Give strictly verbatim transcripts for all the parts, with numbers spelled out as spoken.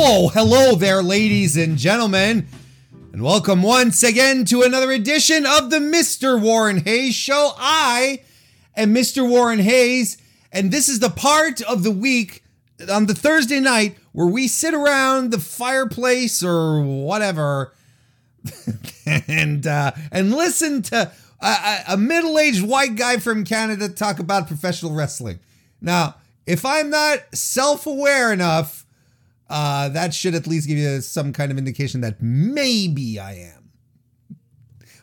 Oh, hello there, ladies and gentlemen, and welcome once again to another edition of the Mister Warren Hayes Show. I am Mister Warren Hayes, and this is the part of the week on the Thursday night where we sit around the fireplace or whatever and uh, and listen to a, a middle-aged white guy from Canada talk about professional wrestling. Now, if I'm not self-aware enough, Uh, that should at least give you some kind of indication that maybe I am.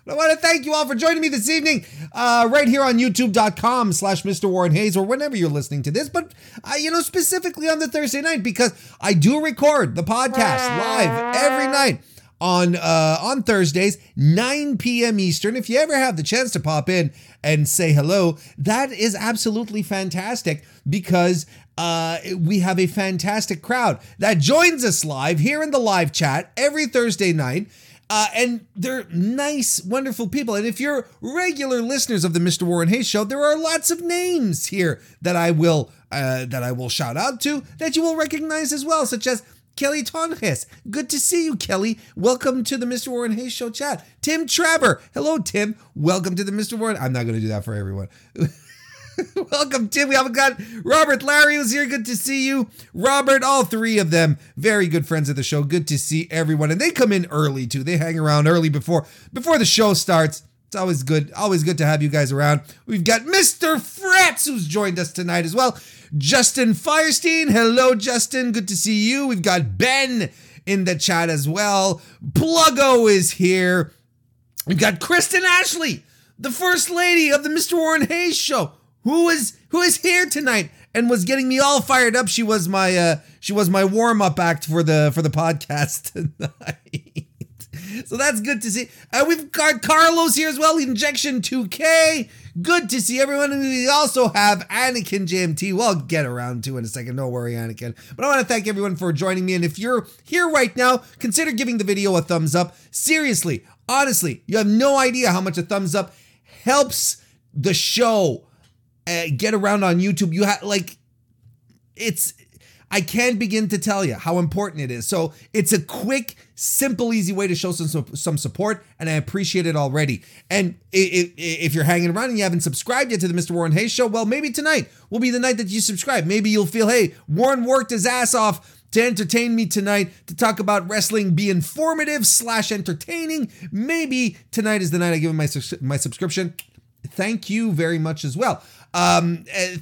But I want to thank you all for joining me this evening uh, right here on YouTube.com slash Mister Warren Hayes or whenever you're listening to this. But, uh, you know, specifically on the Thursday night, because I do record the podcast live every night on uh, on Thursdays, nine p.m. Eastern. If you ever have the chance to pop in and say hello, that is absolutely fantastic because Uh, we have a fantastic crowd that joins us live here in the live chat every Thursday night. Uh, and they're nice, wonderful people. And if you're regular listeners of the Mister Warren Hayes Show, there are lots of names here that I will uh, that I will shout out to that you will recognize as well, such as Kelly Tonjes. Good to see you, Kelly. Welcome to the Mister Warren Hayes Show chat. Tim Traber. Hello, Tim. Welcome to the Mister Warren. I'm not going to do that for everyone. Welcome, Tim. We haven't got Robert Larry was here. Good to see you, Robert. All three of them, very good friends of the show. Good to see everyone, and they come in early too. They hang around early before before the show starts. It's always good, always good to have you guys around. We've got Mister Fritz, who's joined us tonight as well. Justin Firestein, hello, Justin. Good to see you. We've got Ben in the chat as well. Pluggo is here. We've got Kristen Ashley, the first lady of the Mister Warren Hayes Show, Who is who is here tonight and was getting me all fired up. She was my uh, she was my warm up act for the for the podcast tonight. So that's good to see. Uh, we've got Carlos here as well. Injection two K. Good to see everyone. And we also have Anakin J M T. Well, I'll get around to in a second. Don't worry, Anakin. But I want to thank everyone for joining me. And if you're here right now, consider giving the video a thumbs up. Seriously, honestly, you have no idea how much a thumbs up helps the show Uh, get around on YouTube. You have like, it's, I can't begin to tell you how important it is. So it's a quick, simple, easy way to show some some support, and I appreciate it already. And if, if you're hanging around and you haven't subscribed yet to the Mister Warren Hayes Show, well, maybe tonight will be the night that you subscribe. Maybe you'll feel, hey, Warren worked his ass off to entertain me tonight, to talk about wrestling, be informative slash entertaining. Maybe tonight is the night I give him my my subscription. Thank you very much as well. Um,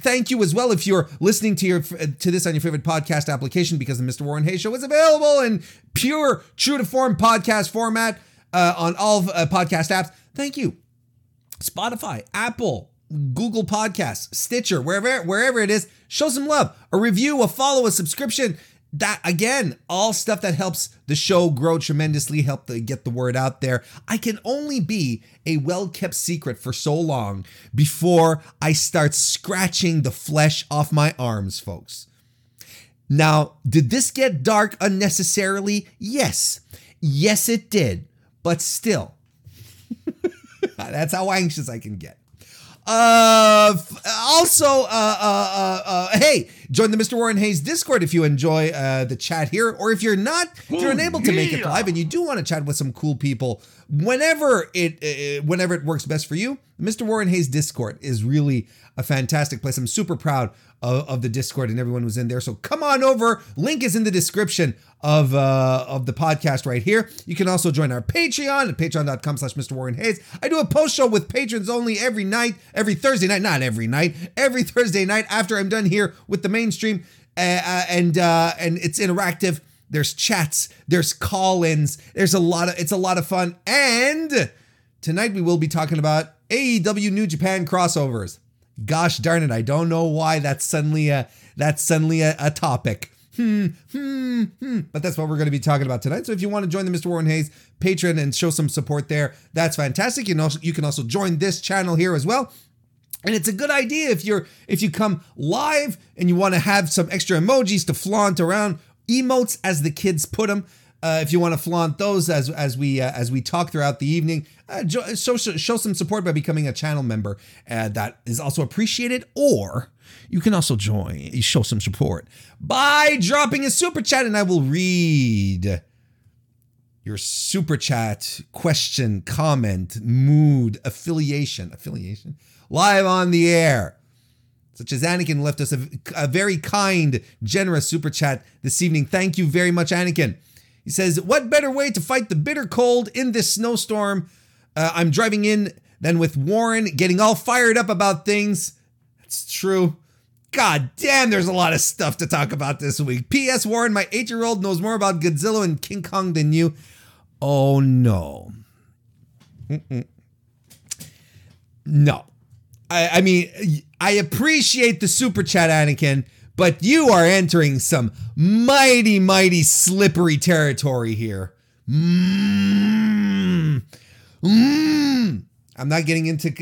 thank you as well if you're listening to your to this on your favorite podcast application, because the Mister Warren Hayes Show is available in pure, true-to-form podcast format uh, on all uh, podcast apps. Thank you. Spotify, Apple, Google Podcasts, Stitcher, wherever wherever it is, show some love. A review, a follow, a subscription. That, again, all stuff that helps the show grow tremendously, help the, get the word out there. I can only be a well-kept secret for so long before I start scratching the flesh off my arms, folks. Now, did this get dark unnecessarily? Yes. Yes, it did. But still, that's how anxious I can get. Uh, also, uh, uh, uh, uh, hey, join the Mister Warren Hayes Discord if you enjoy uh, the chat here, or if you're not, if you're unable to make it live and you do want to chat with some cool people, whenever it, uh, whenever it works best for you, Mister Warren Hayes Discord is really a fantastic place. I'm super proud of, of the Discord and everyone who's in there. So come on over. Link is in the description of uh, of the podcast right here. You can also join our Patreon at patreon.com slash Mister Warren Hayes. I do a post show with patrons only every night, every Thursday night, not every night, every Thursday night after I'm done here with the mainstream. Uh, and uh, and it's interactive. There's chats. There's call-ins. There's a lot of, it's a lot of fun. And tonight we will be talking about A E W New Japan crossovers. Gosh darn it, I don't know why that's suddenly a, that's suddenly a, a topic. Hmm, hmm, hmm. But that's what we're going to be talking about tonight. So if you want to join the Mister Warren Hayes Patreon and show some support there, that's fantastic. You know, you can also join this channel here as well. And it's a good idea if you're if you come live and you want to have some extra emojis to flaunt around, emotes as the kids put them. Uh, if you want to flaunt those as as we uh, as we talk throughout the evening, uh, show show some support by becoming a channel member. Uh, that is also appreciated. Or you can also join, show some support by dropping a super chat, and I will read your super chat question, comment, mood, affiliation, affiliation live on the air. Such as Anakin left us a, a very kind, generous super chat this evening. Thank you very much, Anakin. He says, what better way to fight the bitter cold in this snowstorm uh, I'm driving in than with Warren getting all fired up about things? That's true. God damn, there's a lot of stuff to talk about this week. P S. Warren, my eight-year-old knows more about Godzilla and King Kong than you. Oh, no. Mm-mm. No. I, I mean, I appreciate the super chat, Anakin, but you are entering some mighty, mighty slippery territory here. Mm. Mm. I'm not getting into...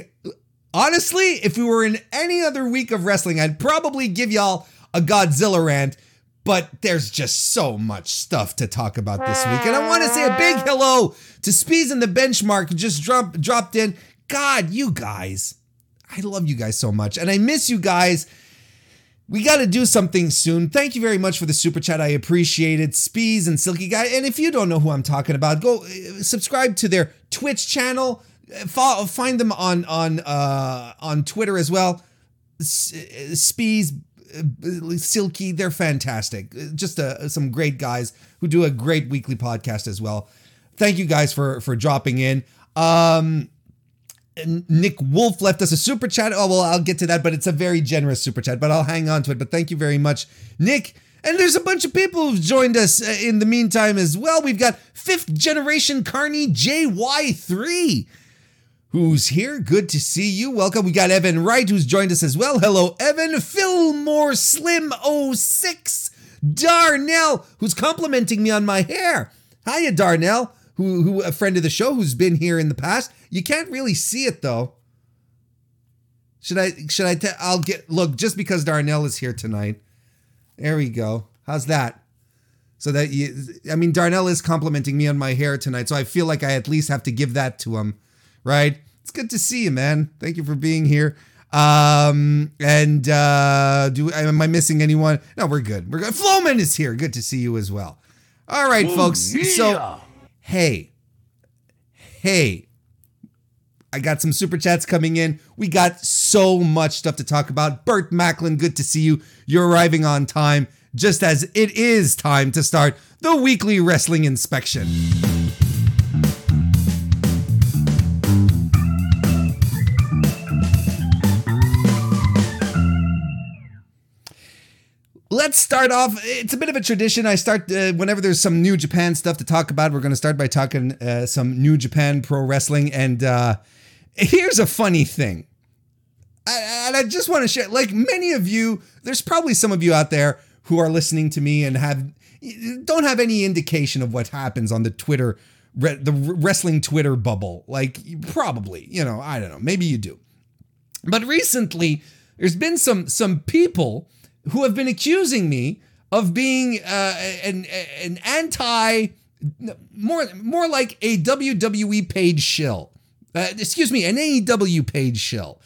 Honestly, if we were in any other week of wrestling, I'd probably give y'all a Godzilla rant, but there's just so much stuff to talk about this week. And I want to say a big hello to Speez and the Benchmark who just drop, dropped in. God, you guys. I love you guys so much, and I miss you guys. We got to do something soon. Thank you very much for the super chat. I appreciate it. Speez and Silky Guy. And if you don't know who I'm talking about, go subscribe to their Twitch channel. Follow, find them on on uh, on Twitter as well. Speez, Silky, they're fantastic. Just uh, some great guys who do a great weekly podcast as well. Thank you guys for for dropping in. Um, Nick Wolf left us a super chat. Oh, well, I'll get to that, but it's a very generous super chat, but I'll hang on to it. But thank you very much, Nick. And there's a bunch of people who've joined us in the meantime as well. We've got fifth generation Carney J Y three, who's here. Good to see you. Welcome. We got Evan Wright, who's joined us as well. Hello, Evan. Fillmore Slim oh six. Darnell, who's complimenting me on my hair. Hiya, Darnell, who, who a friend of the show who's been here in the past. You can't really see it though. Should I, should I, t- I'll get, look, just because Darnell is here tonight. There we go. How's that? So that you, I mean, Darnell is complimenting me on my hair tonight. So I feel like I at least have to give that to him. Right? It's good to see you, man. Thank you for being here. Um, and, uh, do, am I missing anyone? No, we're good. We're good. Floman is here. Good to see you as well. All right, oh, folks. Yeah. So, hey, hey. I got some super chats coming in. We got so much stuff to talk about. Bert Macklin, good to see you. You're arriving on time, just as it is time to start the weekly wrestling inspection. Let's start off. It's a bit of a tradition. I start uh, whenever there's some New Japan stuff to talk about. We're going to start by talking uh, some New Japan Pro Wrestling. And uh, here's a funny thing. I, and I just want to share, like many of you, there's probably some of you out there who are listening to me and have don't have any indication of what happens on the Twitter, re, the wrestling Twitter bubble. Like probably, you know, I don't know. Maybe you do. But recently, there's been some some people who have been accusing me of being uh, an an anti, more more like a W W E paid shill. Uh, excuse me, an A E W paid shill.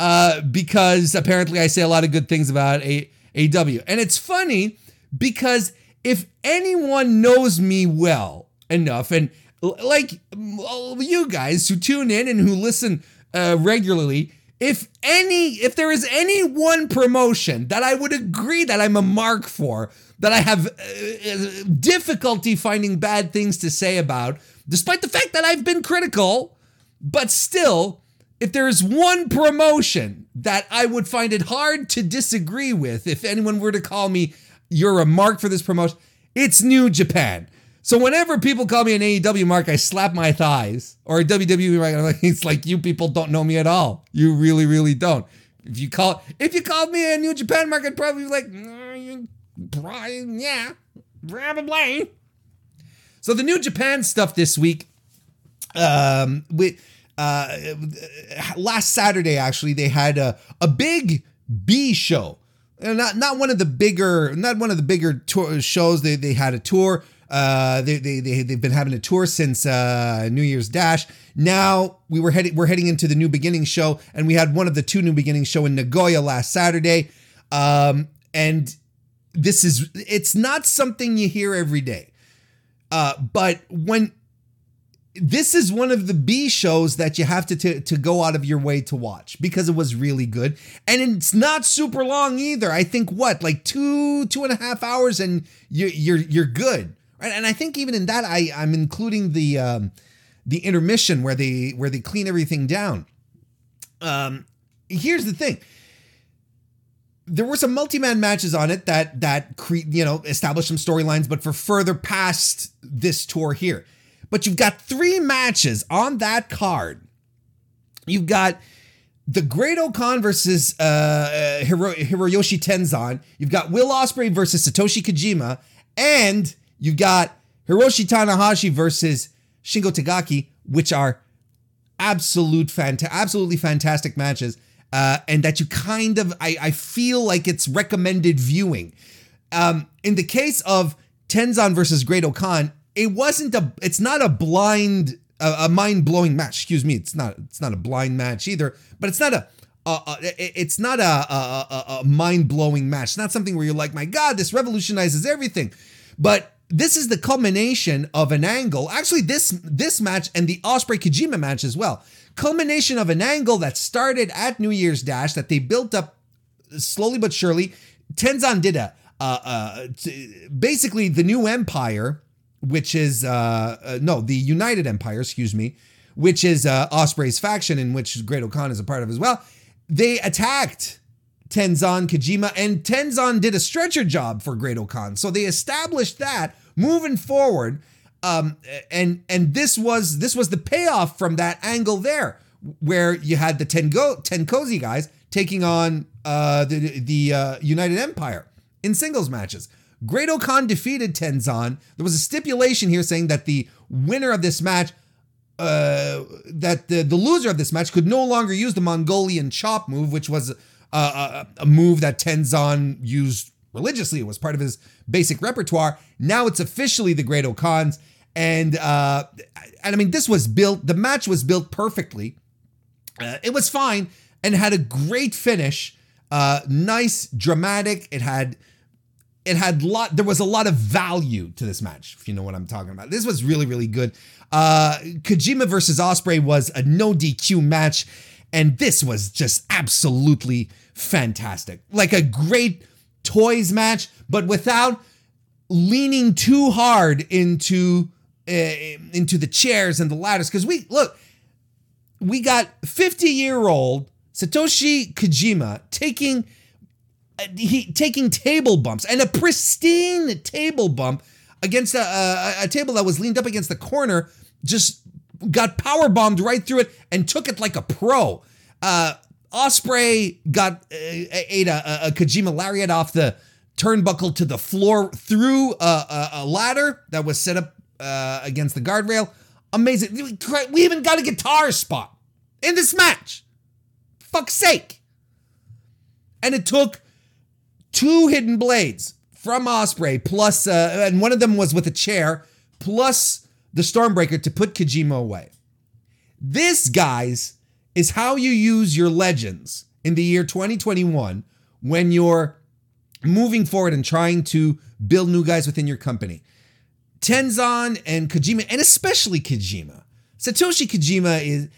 Uh, because apparently I say a lot of good things about A E W. And it's funny because if anyone knows me well enough, and like you guys who tune in and who listen uh, regularly, If any, if there is any one promotion that I would agree that I'm a mark for, that I have uh, difficulty finding bad things to say about, despite the fact that I've been critical, but still, if there is one promotion that I would find it hard to disagree with, if anyone were to call me, you're a mark for this promotion, it's New Japan. So whenever people call me an A E W mark, I slap my thighs. Or a W W E mark, I'm like, it's like, you people don't know me at all. You really, really don't. If you call, if you called me a New Japan mark, I'd probably be like, mm, probably, yeah, probably. So the New Japan stuff this week, um, we, uh, last Saturday, actually, they had a, a big B show. Not not one of the bigger, not one of the bigger tour shows. They they had a tour. Uh, they, they, they, they've been having a tour since uh, New Year's Dash. Now we were heading, we're heading into the New Beginning show, and we had one of the two New Beginning show in Nagoya last Saturday. Um, and this is, it's not something you hear every day. Uh, but when this is one of the B shows that you have to, to, to go out of your way to watch, because it was really good, and it's not super long either. I think what, like two, two and a half hours and you, you're, you're good. Right. And I think even in that, I I'm including the, um, the intermission where they, where they clean everything down. Um, here's the thing. There were some multi-man matches on it that, that cre- you know, established some storylines, but for further past this tour here. But you've got three matches on that card. You've got the Great O'Khan versus uh, Hiro- Hiroyoshi Tenzan. You've got Will Ospreay versus Satoshi Kojima. And you've got Hiroshi Tanahashi versus Shingo Takagi, which are absolute fanta- absolutely fantastic matches. Uh, and that you kind of, I, I feel like it's recommended viewing. Um, in the case of Tenzan versus Great O'Khan, it wasn't a, it's not a blind, a, a mind-blowing match. Excuse me, it's not, it's not a blind match either. But it's not a, a, a it's not a, a, a mind-blowing match. It's not something where you're like, my God, this revolutionizes everything. But this is the culmination of an angle. Actually, this this match and the Ospreay-Kojima match as well. Culmination of an angle that started at New Year's Dash that they built up slowly but surely. Tenzan did a uh, uh, t- basically the new empire, which is uh, uh, no the United Empire, excuse me, which is uh, Ospreay's faction, in which Great O'Khan is a part of as well. They attacked Tenzan, Kojima, and Tenzan did a stretcher job for Great O'Khan. So they established that moving forward. Um, and and this was this was the payoff from that angle there, where you had the Tengo, Tenkozi guys taking on uh, the the uh, United Empire in singles matches. Great O'Khan defeated Tenzan. There was a stipulation here saying that the winner of this match, uh, that the, the loser of this match could no longer use the Mongolian chop move, which was a, a, a move that Tenzan used religiously. It was part of his basic repertoire. Now it's officially the Great O'Khans. And, uh, and I mean, this was built, the match was built perfectly. Uh, it was fine and had a great finish. Uh, nice, dramatic. It had, it had lot, there was a lot of value to this match, if you know what I'm talking about. This was really, really good. Uh, Kojima versus Ospreay was a no D Q match. And this was just absolutely fantastic. Like a great toys match, but without leaning too hard into uh, into the chairs and the ladders, because we look, we got fifty year old Satoshi Kojima taking uh, he taking table bumps, and a pristine table bump against a, a, a table that was leaned up against the corner, just got power bombed right through it and took it like a pro. Uh, Ospreay got uh, ate a, a Kojima lariat off the turnbuckle to the floor through a, a, a ladder that was set up uh, against the guardrail. Amazing. We even got a guitar spot in this match. Fuck's sake. And it took two hidden blades from Ospreay, plus, uh, and one of them was with a chair, plus the Stormbreaker to put Kojima away. This, guys, is how you use your legends in the year twenty twenty-one when you're moving forward and trying to build new guys within your company. Tenzan and Kojima, and especially Kojima. Satoshi Kojima is,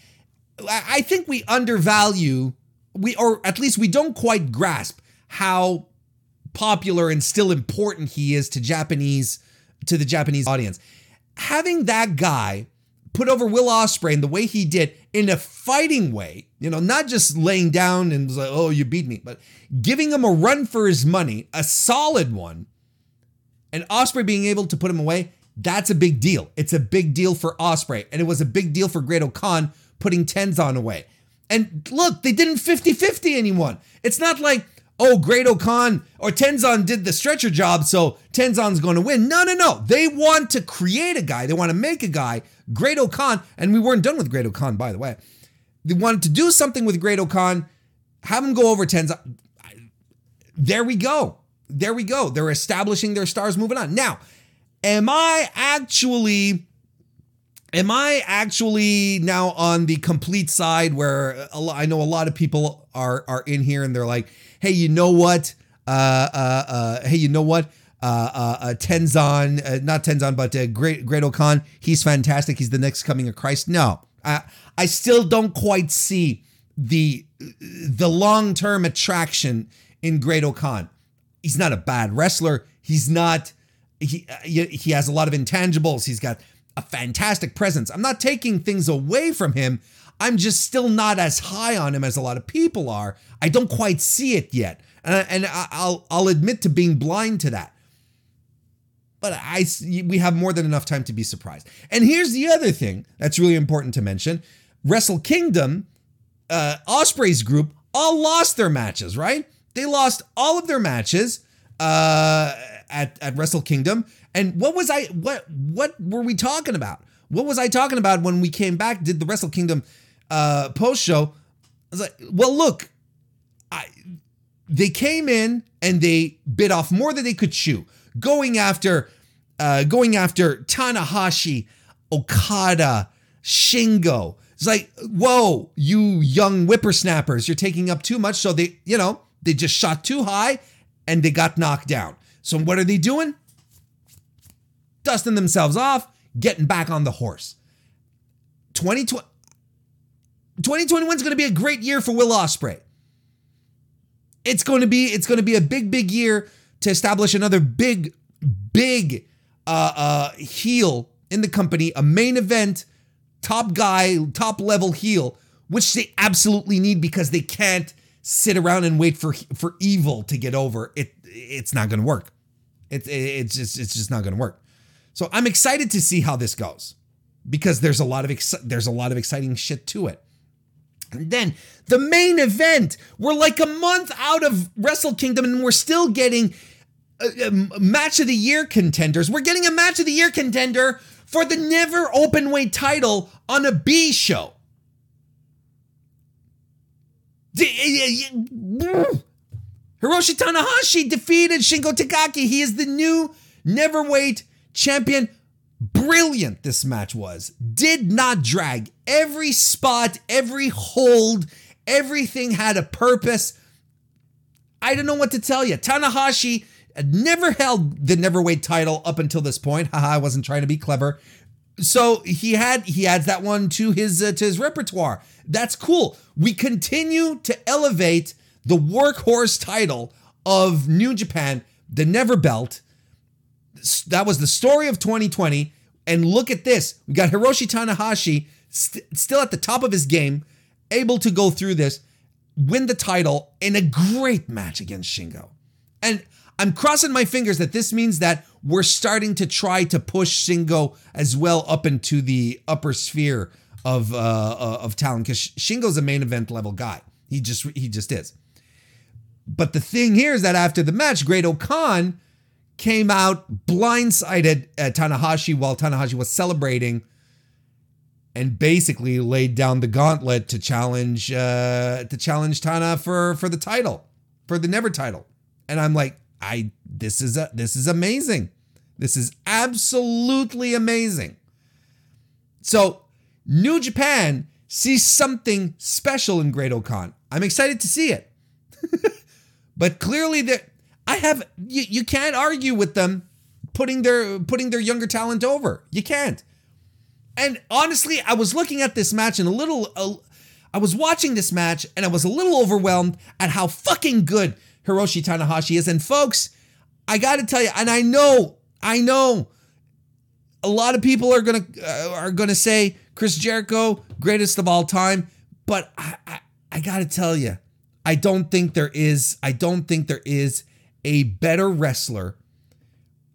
I think we undervalue, we or at least we don't quite grasp how popular and still important he is to Japanese, to the Japanese audience. Having that guy put over Will Ospreay in the way he did, in a fighting way, you know, not just laying down and was like, oh, you beat me, but giving him a run for his money, a solid one, and Ospreay being able to put him away, that's a big deal. It's a big deal for Ospreay, and it was a big deal for Great O'Khan putting Tenzan away. And look, they didn't fifty-fifty anyone. It's not like, oh, Great O'Khan or Tenzan did the stretcher job, so Tenzan's going to win. No, no, no. They want to create a guy. They want to make a guy. Great O'Khan, and we weren't done with Great O'Khan, by the way. They wanted to do something with Great O'Khan, have him go over Tenzan. There we go. There we go. They're establishing their stars, moving on. Now, am I actually... Am I actually now on the complete side where I know a lot of people are are in here and they're like, hey, you know what? Uh, uh, uh, hey, you know what? Uh, uh, uh, Tenzan, uh, not Tenzan, but uh, Great Great O'Khan. He's fantastic. He's the next coming of Christ. No, I I still don't quite see the the long term attraction in Great O'Khan. He's not a bad wrestler. He's not. He he has a lot of intangibles. He's got a fantastic presence. I'm not taking things away from him. I'm just still not as high on him as a lot of people are. I don't quite see it yet. And, and I'll I'll admit to being blind to that. But I, we have more than enough time to be surprised. And here's the other thing that's really important to mention. Wrestle Kingdom, uh, Ospreay's group, all lost their matches, right? They lost all of their matches uh, at, at Wrestle Kingdom. And what was I, what, what were we talking about? What was I talking about when we came back, did the Wrestle Kingdom uh, post show? I was like, well, look, I, they came in and they bit off more than they could chew, going after, uh, going after Tanahashi, Okada, Shingo. It's like, whoa, you young whippersnappers, you're taking up too much. So they, you know, they just shot too high and they got knocked down. So what are they doing? Dusting themselves off, getting back on the horse. twenty twenty, twenty twenty-one is going to be a great year for Will Ospreay. It's going to be it's going to be a big big year to establish another big big uh, uh, heel in the company, a main event, top guy, top level heel, which they absolutely need because they can't sit around and wait for for evil to get over. It it's not going to work. It's it's just it's just not going to work. So I'm excited to see how this goes because there's a lot of exci- there's a lot of exciting shit to it. And then the main event, we're like a month out of Wrestle Kingdom and we're still getting a, a match of the year contenders. We're getting a match of the year contender for the never open weight title on a B show. Hiroshi Tanahashi defeated Shingo Takagi. He is the new never weight champion. Brilliant this match was. Did not drag. Every spot, every hold, everything had a purpose. I don't know what to tell you. Tanahashi had never held the neverweight title up until this point. Haha, I wasn't trying to be clever. So he had he adds that one to his uh, to his repertoire. That's cool. We continue to elevate the workhorse title of New Japan, the Never Belt. That was the story of twenty twenty. And look at this. We got Hiroshi Tanahashi st- still at the top of his game, able to go through this, win the title in a great match against Shingo. And I'm crossing my fingers that this means that we're starting to try to push Shingo as well up into the upper sphere of uh, uh, of talent, because Shingo's a main event level guy. He just he just is. But the thing here is that after the match, Great O'Khan came out, blindsided at Tanahashi while Tanahashi was celebrating, and basically laid down the gauntlet to challenge uh, to challenge Tana for for the title, for the Never title. And I'm like, I this is a this is amazing, this is absolutely amazing. So New Japan sees something special in Great O'Khan. I'm excited to see it, but clearly there. I have you, you can't argue with them putting their putting their younger talent over. You can't. And honestly, I was looking at this match and a little uh, I was watching this match and I was a little overwhelmed at how fucking good Hiroshi Tanahashi is. And folks, I got to tell you, and I know, I know a lot of people are going to uh, are going to say Chris Jericho greatest of all time, but I I, I got to tell you, I don't think there is I don't think there is a better wrestler,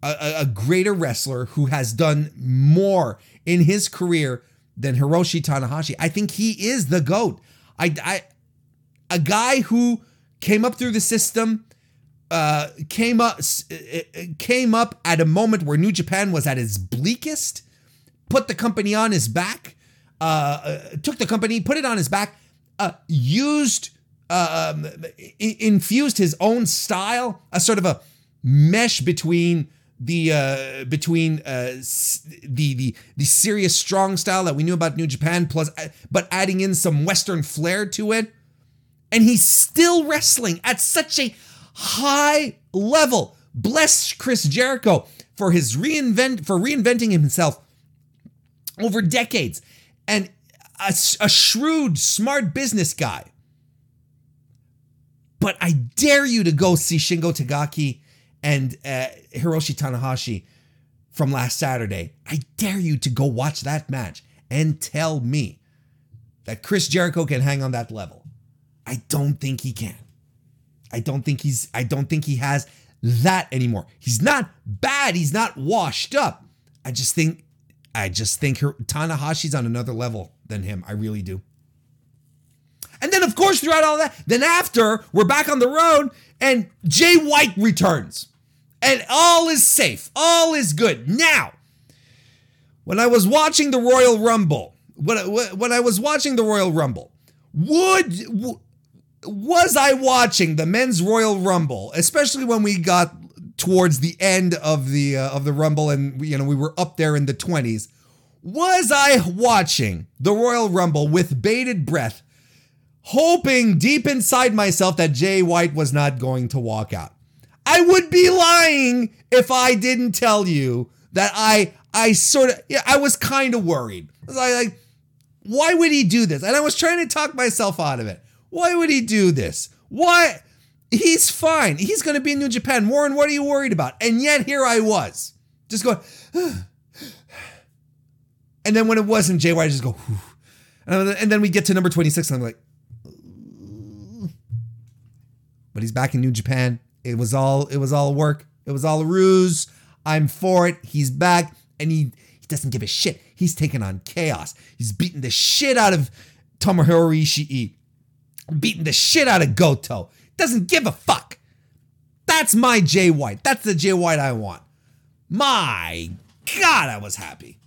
a, a greater wrestler who has done more in his career than Hiroshi Tanahashi. I think he is the GOAT. I, I, a guy who came up through the system, uh, came up, came up at a moment where New Japan was at its bleakest, put the company on his back, uh, took the company, put it on his back, uh, used. Um, infused his own style, a sort of a mesh between the uh, between uh, the the the serious strong style that we knew about New Japan, plus but adding in some Western flair to it, and he's still wrestling at such a high level. Bless Chris Jericho for his reinvent for reinventing himself over decades, and a, a shrewd, smart business guy. But I dare you to go see Shingo Takagi and uh, Hiroshi Tanahashi from last Saturday. I dare you to go watch that match and tell me that Chris Jericho can hang on that level. I don't think he can. I don't think he's. I don't think he has that anymore. He's not bad. He's not washed up. I just think. I just think her, Tanahashi's on another level than him. I really do. And then, of course, throughout all that, then after, we're back on the road, and Jay White returns. And all is safe. All is good. Now, when I was watching the Royal Rumble, when I, when I was watching the Royal Rumble, would... was I watching the men's Royal Rumble, especially when we got towards the end of the uh, of the Rumble, and we, you know we were up there in the twenties? Was I watching the Royal Rumble with bated breath, hoping deep inside myself that Jay White was not going to walk out? I would be lying if I didn't tell you that I I sort of yeah I was kind of worried. I was like, like, why would he do this? And I was trying to talk myself out of it. Why would he do this? Why? He's fine. He's going to be in New Japan. Warren, what are you worried about? And yet here I was, just going, and then when it wasn't Jay White, I just go, and then we get to number twenty-six, and I'm like, but he's back in New Japan. It was all, it was all work. It was all a ruse. I'm for it. He's back, and he, he doesn't give a shit. He's taking on Chaos. He's beating the shit out of Tomohiro Ishii. Beating the shit out of Goto. Doesn't give a fuck. That's my Jay White. That's the Jay White I want. My God, I was happy.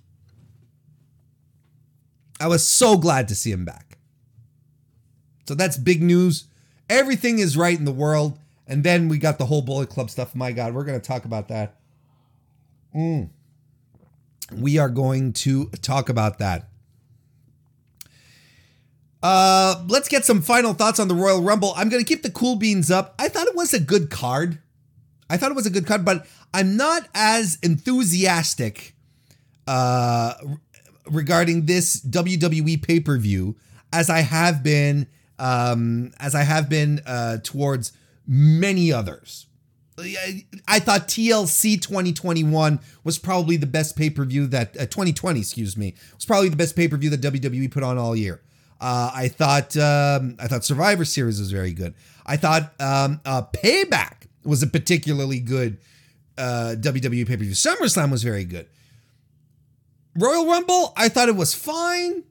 I was so glad to see him back. So that's big news. Everything is right in the world. And then we got the whole Bullet Club stuff. My God, we're going to talk about that. Mm. We are going to talk about that. Uh, let's get some final thoughts on the Royal Rumble. I'm going to keep the cool beans up. I thought it was a good card. I thought it was a good card, but I'm not as enthusiastic uh, regarding this W W E pay-per-view as I have been um, as I have been uh, towards many others. I, I thought T L C twenty twenty-one was probably the best pay-per-view that uh, twenty twenty, excuse me, was probably the best pay-per-view that W W E put on all year. Uh, I thought um, I thought Survivor Series was very good. I thought um, uh, Payback was a particularly good uh, W W E pay-per-view. SummerSlam was very good. Royal Rumble, I thought it was fine.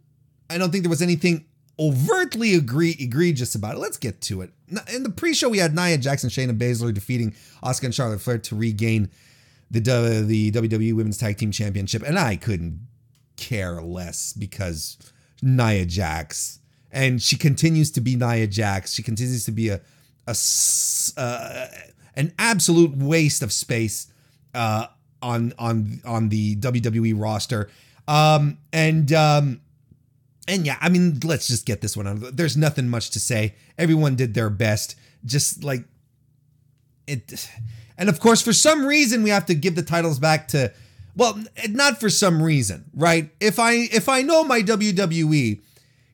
I don't think there was anything overtly agree- egregious about it. Let's get to it. In the pre-show, we had Nia Jax and Shayna Baszler defeating Asuka and Charlotte Flair to regain the uh, the W W E Women's Tag Team Championship, and I couldn't care less because Nia Jax, and she continues to be Nia Jax. She continues to be a, a uh, an absolute waste of space uh, on on on the W W E roster. Um, and um, and yeah, I mean, let's just get this one out of the way. There's nothing much to say. Everyone did their best. Just like it, and of course, for some reason, we have to give the titles back to. Well, not for some reason, right? If I if I know my W W E,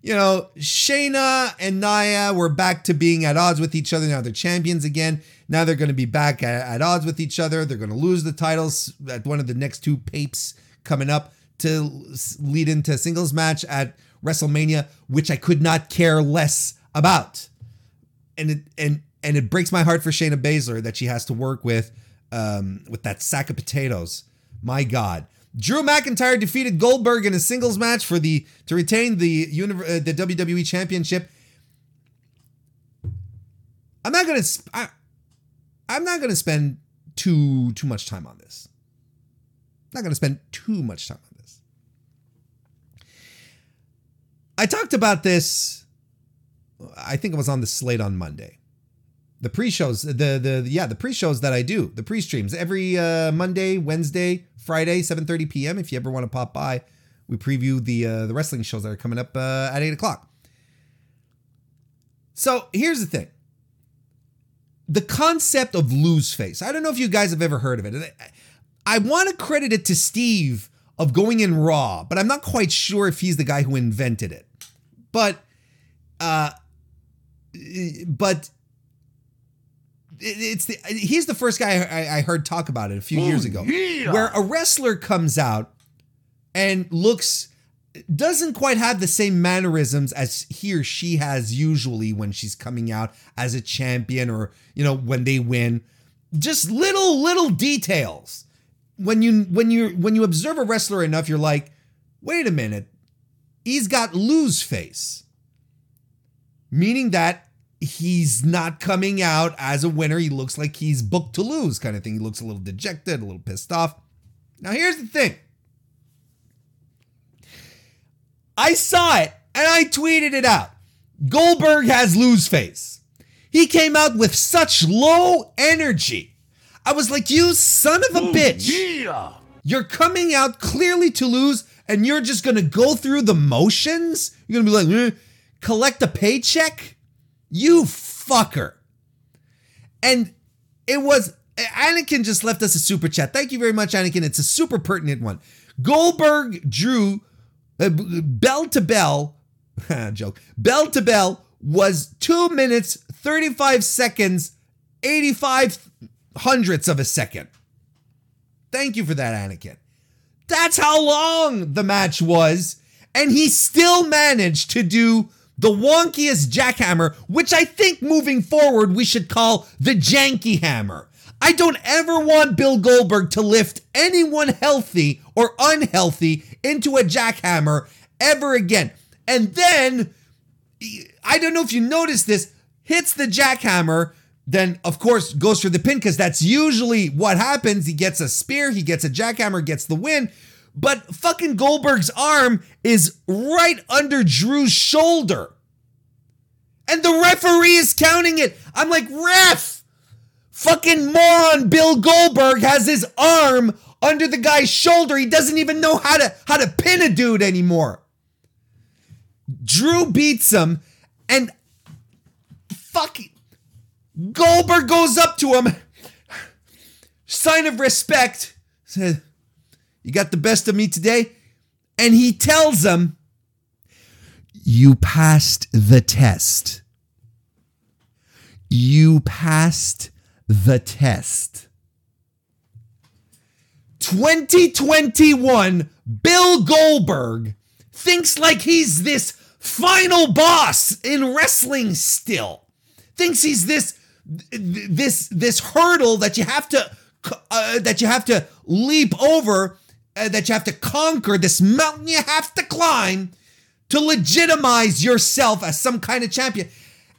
you know, Shayna and Nia were back to being at odds with each other. Now they're champions again. Now they're going to be back at, at odds with each other. They're going to lose the titles at one of the next two papes coming up to lead into a singles match at WrestleMania, which I could not care less about. And it, and, and it breaks my heart for Shayna Baszler that she has to work with um, with that sack of potatoes. My God. Drew McIntyre defeated Goldberg in a singles match for the to retain the uh, the W W E Championship. I'm not gonna sp- I, I'm not gonna spend too too much time on this. I'm not gonna spend too much time on this. I talked about this. I think it was on the slate on Monday. The pre-shows, the, the, the yeah, the pre-shows that I do, the pre-streams every uh, Monday, Wednesday, Friday, seven thirty p.m. If you ever want to pop by, we preview the uh, the wrestling shows that are coming up uh, at eight o'clock. So here's the thing. The concept of lose face. I don't know if you guys have ever heard of it. I want to credit it to Steve of Going in Raw, but I'm not quite sure if he's the guy who invented it. But, uh, but. It's the he's the first guy I, I heard talk about it a few oh, years ago, yeah. where a wrestler comes out and looks doesn't quite have the same mannerisms as he or she has usually when she's coming out as a champion, or you know, when they win. Just little little details. When you when you when you observe a wrestler enough, you're like, wait a minute, he's got lose face, meaning that he's not coming out as a winner. He looks like he's booked to lose kind of thing. He looks a little dejected, a little pissed off. Now, here's the thing. I saw it and I tweeted it out. Goldberg has lose face. He came out with such low energy. I was like, you son of a oh, bitch. Yeah. You're coming out clearly to lose and you're just going to go through the motions? You're going to be like, eh, collect a paycheck? You fucker. And it was, Anakin just left us a super chat. Thank you very much, Anakin. It's a super pertinent one. Goldberg drew uh, bell to bell, joke, bell to bell was two minutes, thirty-five seconds, eighty-five hundredths of a second. Thank you for that, Anakin. That's how long the match was. And he still managed to do the wonkiest jackhammer, which I think moving forward we should call the janky hammer. I don't ever want Bill Goldberg to lift anyone healthy or unhealthy into a jackhammer ever again. And then, I don't know if you noticed this, hits the jackhammer, then of course goes for the pin, because that's usually what happens. He gets a spear, he gets a jackhammer, gets the win. But fucking Goldberg's arm is right under Drew's shoulder. And the referee is counting it. I'm like, ref, fucking moron Bill Goldberg has his arm under the guy's shoulder. He doesn't even know how to, how to pin a dude anymore. Drew beats him and fucking Goldberg goes up to him. Sign of respect. Says, you got the best of me today? And he tells him, you passed the test. You passed the test. twenty twenty-one, Bill Goldberg thinks like he's this final boss in wrestling still. Thinks he's this, this, this hurdle that you have to, uh, that you have to leap over, Uh, that you have to conquer, this mountain you have to climb to legitimize yourself as some kind of champion.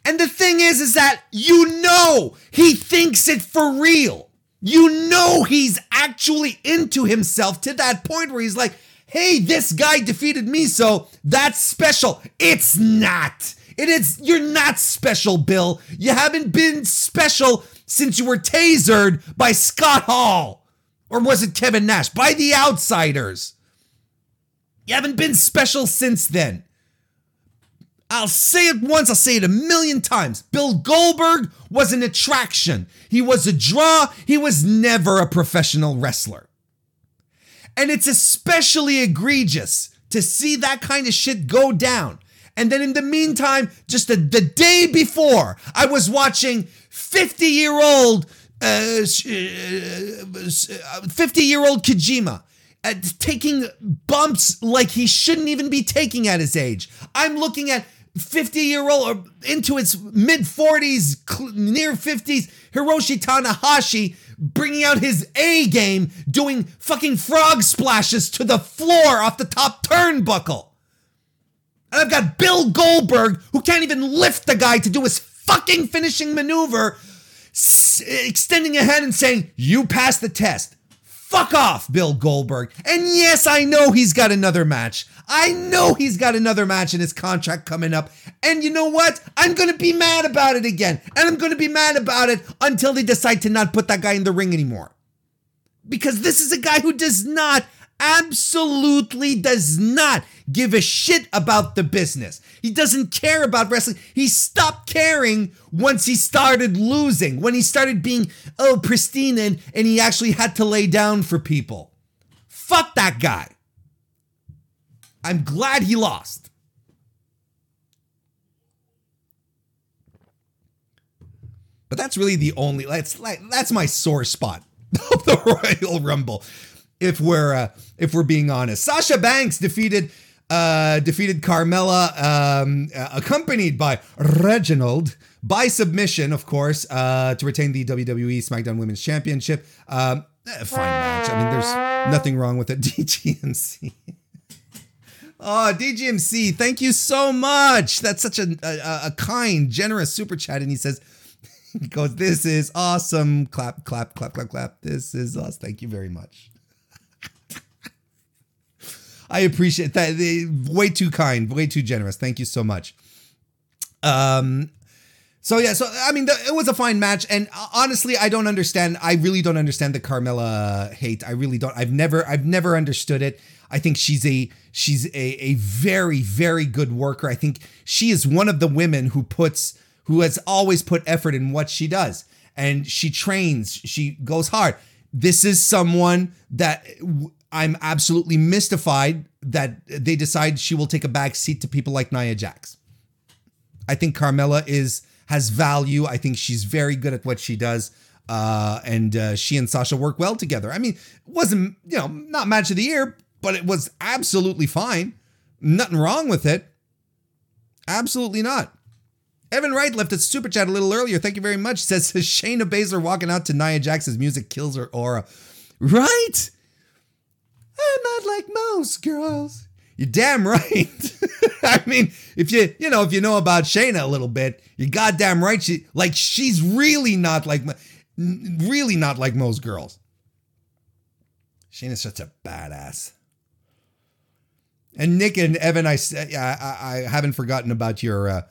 And the thing is, is that you know he thinks it for real. You know he's actually into himself to that point where he's like, hey, this guy defeated me, so that's special. It's not. It is. You're not special, Bill. You haven't been special since you were tasered by Scott Hall. Or was it Kevin Nash? By the Outsiders. You haven't been special since then. I'll say it once, I'll say it a million times. Bill Goldberg was an attraction. He was a draw. He was never a professional wrestler. And it's especially egregious to see that kind of shit go down. And then in the meantime, just the, the day before, I was watching fifty-year-old Uh, fifty-year-old Kojima uh, taking bumps like he shouldn't even be taking at his age. I'm looking at fifty-year-old or into his mid-forties, near fifties, Hiroshi Tanahashi bringing out his A game, doing fucking frog splashes to the floor off the top turnbuckle. And I've got Bill Goldberg, who can't even lift the guy to do his fucking finishing maneuver, extending a hand and saying, you passed the test. Fuck off, Bill Goldberg. And yes, I know he's got another match. I know he's got another match in his contract coming up. And you know what? I'm going to be mad about it again. And I'm going to be mad about it until they decide to not put that guy in the ring anymore. Because this is a guy who does not, absolutely does not give a shit about the business. He doesn't care about wrestling. He stopped caring once he started losing, when he started being, oh, pristine, and, and he actually had to lay down for people. Fuck that guy. I'm glad he lost. But that's really the only, that's, that's my sore spot of the Royal Rumble. If we're uh, if we're being honest, Sasha Banks defeated uh, defeated Carmella, um, accompanied by Reginald by submission, of course, uh, to retain the W W E SmackDown Women's Championship. Um, fine match. I mean, there's nothing wrong with it. D G M C. Oh, D G M C, thank you so much. That's such a a, a kind, generous super chat, and he says. He goes, this is awesome. Clap, clap, clap, clap, clap. This is us. Thank you very much. I appreciate that. Way too kind, way too generous. Thank you so much. Um, so yeah, so I mean, the, it was a fine match, and honestly, I don't understand. I really don't understand the Carmella hate. I really don't. I've never, I've never understood it. I think she's a, she's a, a very, very good worker. I think she is one of the women who puts. who has always put effort in what she does. And she trains, she goes hard. This is someone that I'm absolutely mystified that they decide she will take a back seat to people like Nia Jax. I think Carmella is has value. I think she's very good at what she does. Uh, and uh, she and Sasha work well together. I mean, it wasn't, you know, not match of the year, but it was absolutely fine. Nothing wrong with it. Absolutely not. Evan Wright left a super chat a little earlier. Thank you very much. Says Shayna Baszler walking out to Nia Jax's music kills her aura. Right? I'm not like most girls. You're damn right. I mean, if you, you know, if you know about Shayna a little bit, you're goddamn right. She, like, she's really not like, really not like most girls. Shayna's such a badass. And Nick and Evan, I, I, I haven't forgotten about your, uh,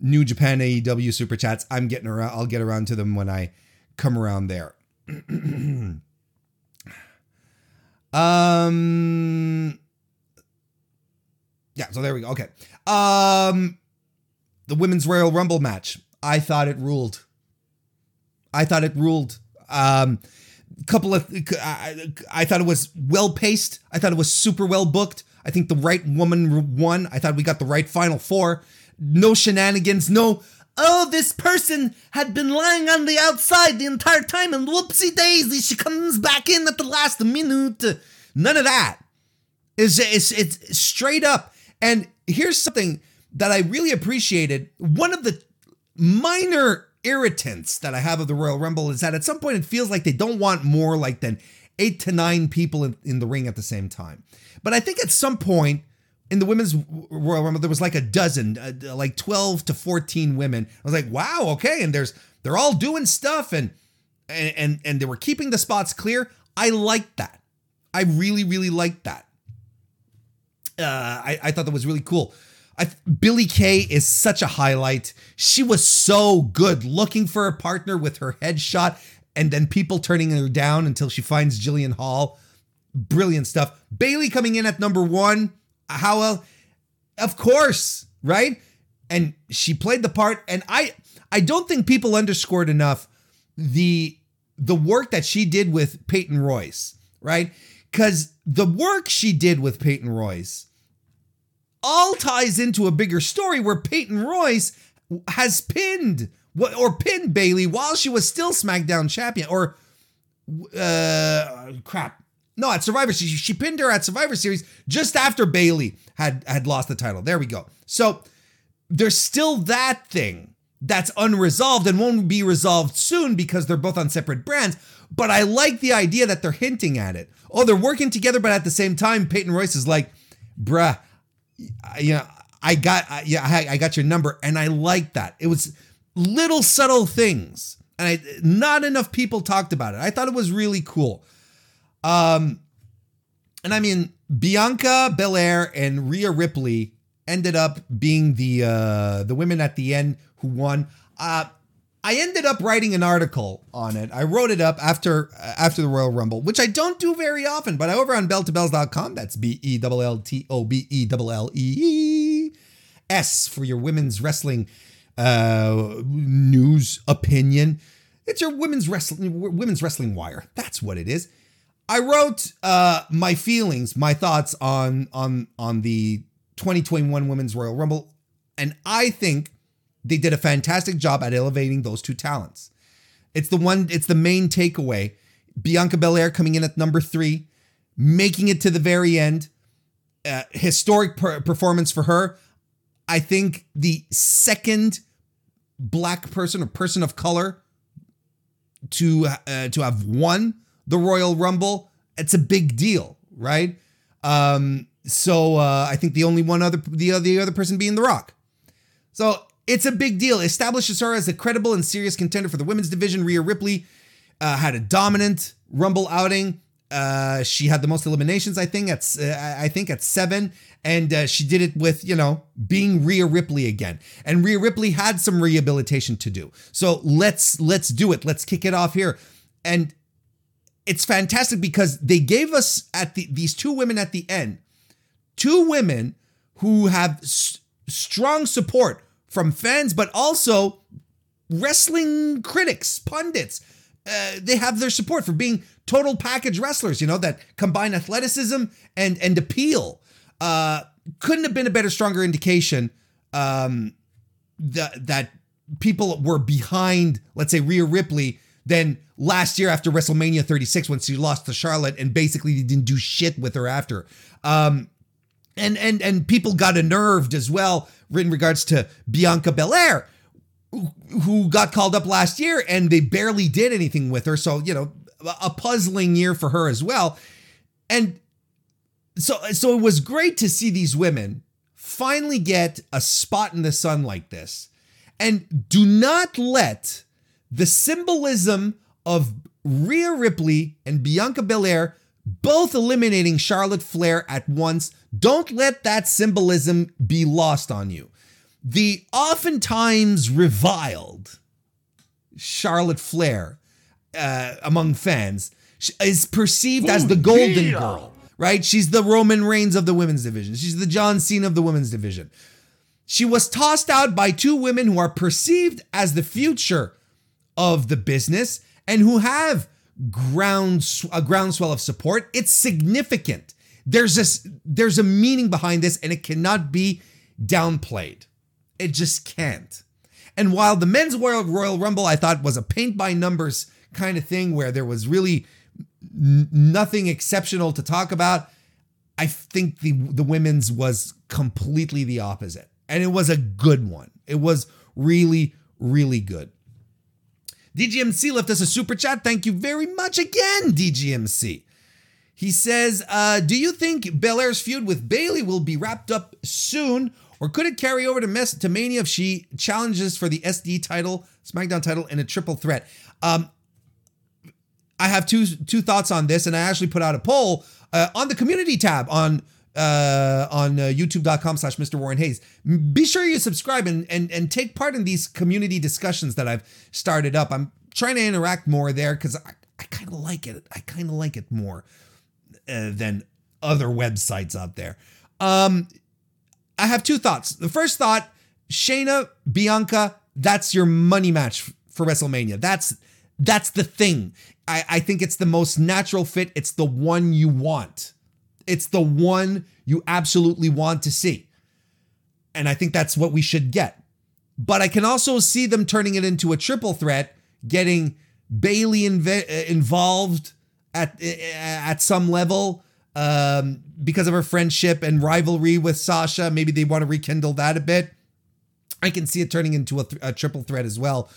New Japan A E W super chats. I'm getting around. I'll get around to them when I come around there. um, yeah. So there we go. Okay. Um, the women's Royal Rumble match. I thought it ruled. I thought it ruled. Um, couple of. I, I thought it was well paced. I thought it was super well booked. I think the right woman won. I thought we got the right final four. No shenanigans, no, oh, this person had been lying on the outside the entire time and whoopsie daisy, she comes back in at the last minute. None of that. It's, it's, it's straight up. And here's something that I really appreciated. One of the minor irritants that I have of the Royal Rumble is that at some point it feels like they don't want more like than eight to nine people in, in the ring at the same time. But I think at some point, in the women's Royal Rumble, there was like a dozen, uh, like twelve to fourteen women. I was like, wow, okay. And there's, they're all doing stuff and, and, and, and they were keeping the spots clear. I liked that. I really, really liked that. Uh, I, I thought that was really cool. I, Billie Kay is such a highlight. She was so good looking for a partner with her headshot and then people turning her down until she finds Jillian Hall. Brilliant stuff. Bayley coming in at number one. How else? Of course, right? And she played the part, and I I don't think people underscored enough the the work that she did with Peyton Royce, right? Because the work she did with Peyton Royce all ties into a bigger story where Peyton Royce has pinned or pinned Bayley while she was still SmackDown champion, or uh, crap. No, at Survivor Series. She pinned her at Survivor Series just after Bayley had, had lost the title. There we go. So there's still that thing that's unresolved and won't be resolved soon because they're both on separate brands. But I like the idea that they're hinting at it. Oh, they're working together, but at the same time, Peyton Royce is like, bruh, you know, I got, yeah, I got your number. And I like that. It was little subtle things. And I, not enough people talked about it. I thought it was really cool. Um, and I mean, Bianca Belair and Rhea Ripley ended up being the uh, the women at the end who won. Uh, I ended up writing an article on it. I wrote it up after uh, after the Royal Rumble, which I don't do very often, but I over on bell to bells dot com. That's B E L L T O B E L L E S for your women's wrestling uh, news opinion. It's your women's wrestling women's wrestling wire. That's what it is. I wrote uh, my feelings, my thoughts on on on the twenty twenty-one Women's Royal Rumble, and I think they did a fantastic job at elevating those two talents. It's the one. It's the main takeaway. Bianca Belair coming in at number three, making it to the very end. Uh, historic per- performance for her. I think the second black person or person of color to uh, to have won the Royal Rumble, it's a big deal, right? Um, so uh, I think the only one other, the other, the other person being The Rock. So it's a big deal. Establishes her as a credible and serious contender for the women's division. Rhea Ripley uh, had a dominant Rumble outing. Uh, she had the most eliminations, I think. At uh, I think at seven, and uh, she did it with you know being Rhea Ripley again. And Rhea Ripley had some rehabilitation to do. So let's let's do it. Let's kick it off here. And it's fantastic because they gave us at the, these two women at the end, two women who have s- strong support from fans, but also wrestling critics, pundits. Uh, they have their support for being total package wrestlers, you know, that combine athleticism and and appeal. Uh, couldn't have been a better, stronger indication um, that that people were behind, let's say, Rhea Ripley than last year after WrestleMania thirty-six when she lost to Charlotte and basically didn't do shit with her after. Um, and and and people got unnerved as well in regards to Bianca Belair, who got called up last year and they barely did anything with her. So, you know, a puzzling year for her as well. And so, so it was great to see these women finally get a spot in the sun like this. And do not let the symbolism of Rhea Ripley and Bianca Belair both eliminating Charlotte Flair at once, don't let that symbolism be lost on you. The oftentimes reviled Charlotte Flair uh, among fans is perceived Ooh, as the golden yeah. girl, right? She's the Roman Reigns of the women's division. She's the John Cena of the women's division. She was tossed out by two women who are perceived as the future of the business and who have ground a groundswell of support. It's significant. There's a, there's a meaning behind this, and it cannot be downplayed. It just can't. And while the men's Royal Rumble, I thought, was a paint by numbers kind of thing where there was really n- nothing exceptional to talk about, I think the, the women's was completely the opposite. And it was a good one. It was really, really good. D G M C left us a super chat. Thank you very much again, D G M C. He says, uh, do you think Belair's feud with Bayley will be wrapped up soon? Or could it carry over to, mess, to Mania if she challenges for the S D title, SmackDown title, and a triple threat? Um, I have two two thoughts on this, and I actually put out a poll uh, on the community tab on uh, on uh, youtube.com slash Mister Warren Hayes. Be sure you subscribe and, and, and take part in these community discussions that I've started up. I'm trying to interact more there because I, I kind of like it. I kind of like it more uh, than other websites out there. Um I have two thoughts. The first thought, Shayna, Bianca, that's your money match for WrestleMania. That's that's the thing. I, I think it's the most natural fit. It's the one you want. It's the one you absolutely want to see. And I think that's what we should get. But I can also see them turning it into a triple threat, getting Bayley inv- involved at, at some level, Um, because of her friendship and rivalry with Sasha. Maybe they want to rekindle that a bit. I can see it turning into a, th- a triple threat as well.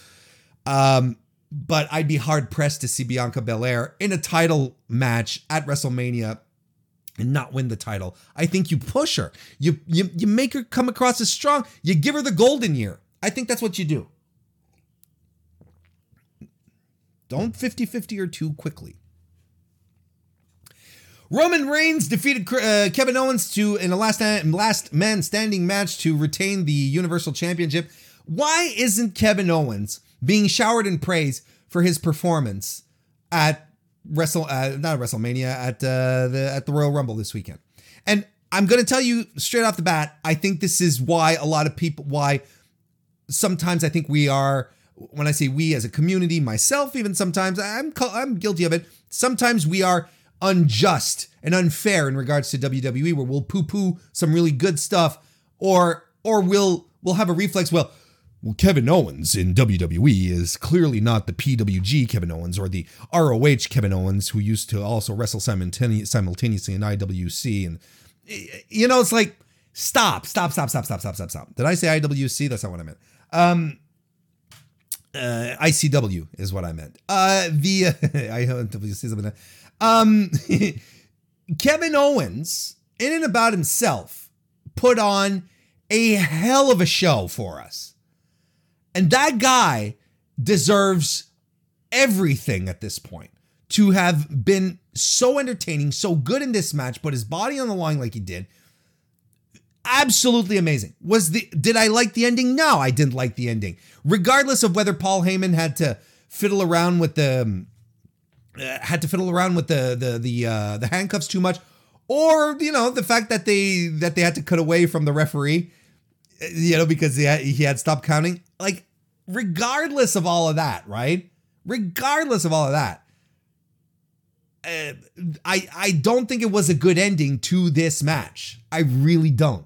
Um, but I'd be hard pressed to see Bianca Belair in a title match at WrestleMania and not win the title. I think you push her. You, you, you make her come across as strong. You give her the golden year. I think that's what you do. Don't fifty-fifty her too quickly. Roman Reigns defeated uh, Kevin Owens to in a last, last man standing match to retain the Universal Championship. Why isn't Kevin Owens being showered in praise for his performance at Wrestle uh, not WrestleMania at uh, the at the Royal Rumble this weekend? And I'm going to tell you straight off the bat, I think this is why a lot of people, why sometimes I think we are, when I say we as a community, myself even sometimes, I'm I'm guilty of it. Sometimes we are unjust and unfair in regards to W W E, where we'll poo-poo some really good stuff, or or we'll we'll have a reflex. Well, well, Kevin Owens in W W E is clearly not the P W G Kevin Owens or the R O H Kevin Owens who used to also wrestle simultaneously in I W C. And you know, it's like stop, stop, stop, stop, stop, stop, stop, stop. Did I say I W C? That's not what I meant. Um, uh, I C W is what I meant. Uh, the I W C. Um, Kevin Owens, in and about himself, put on a hell of a show for us. And that guy deserves everything at this point to have been so entertaining, so good in this match, put his body on the line like he did. Absolutely amazing. Was the, did I like the ending? No, I didn't like the ending. Regardless of whether Paul Heyman had to fiddle around with the... Um, Uh, had to fiddle around with the the the uh, the handcuffs too much, or you know the fact that they that they had to cut away from the referee, you know because he had, he had stopped counting. Like regardless of all of that, right? Regardless of all of that, uh, I I don't think it was a good ending to this match. I really don't.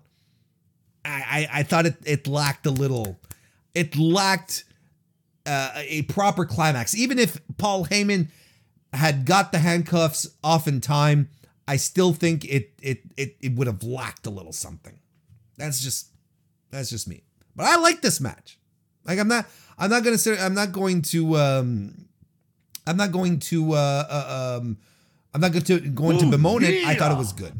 I I, I thought it it lacked a little. It lacked uh, a proper climax. Even if Paul Heyman had got the handcuffs off in time, I still think it it it it would have lacked a little something. That's just that's just me. But I like this match. Like I'm not I'm not gonna say I'm not going to um I'm not going to uh, uh um I'm not going to going to bemoan yeah. it. I thought it was good.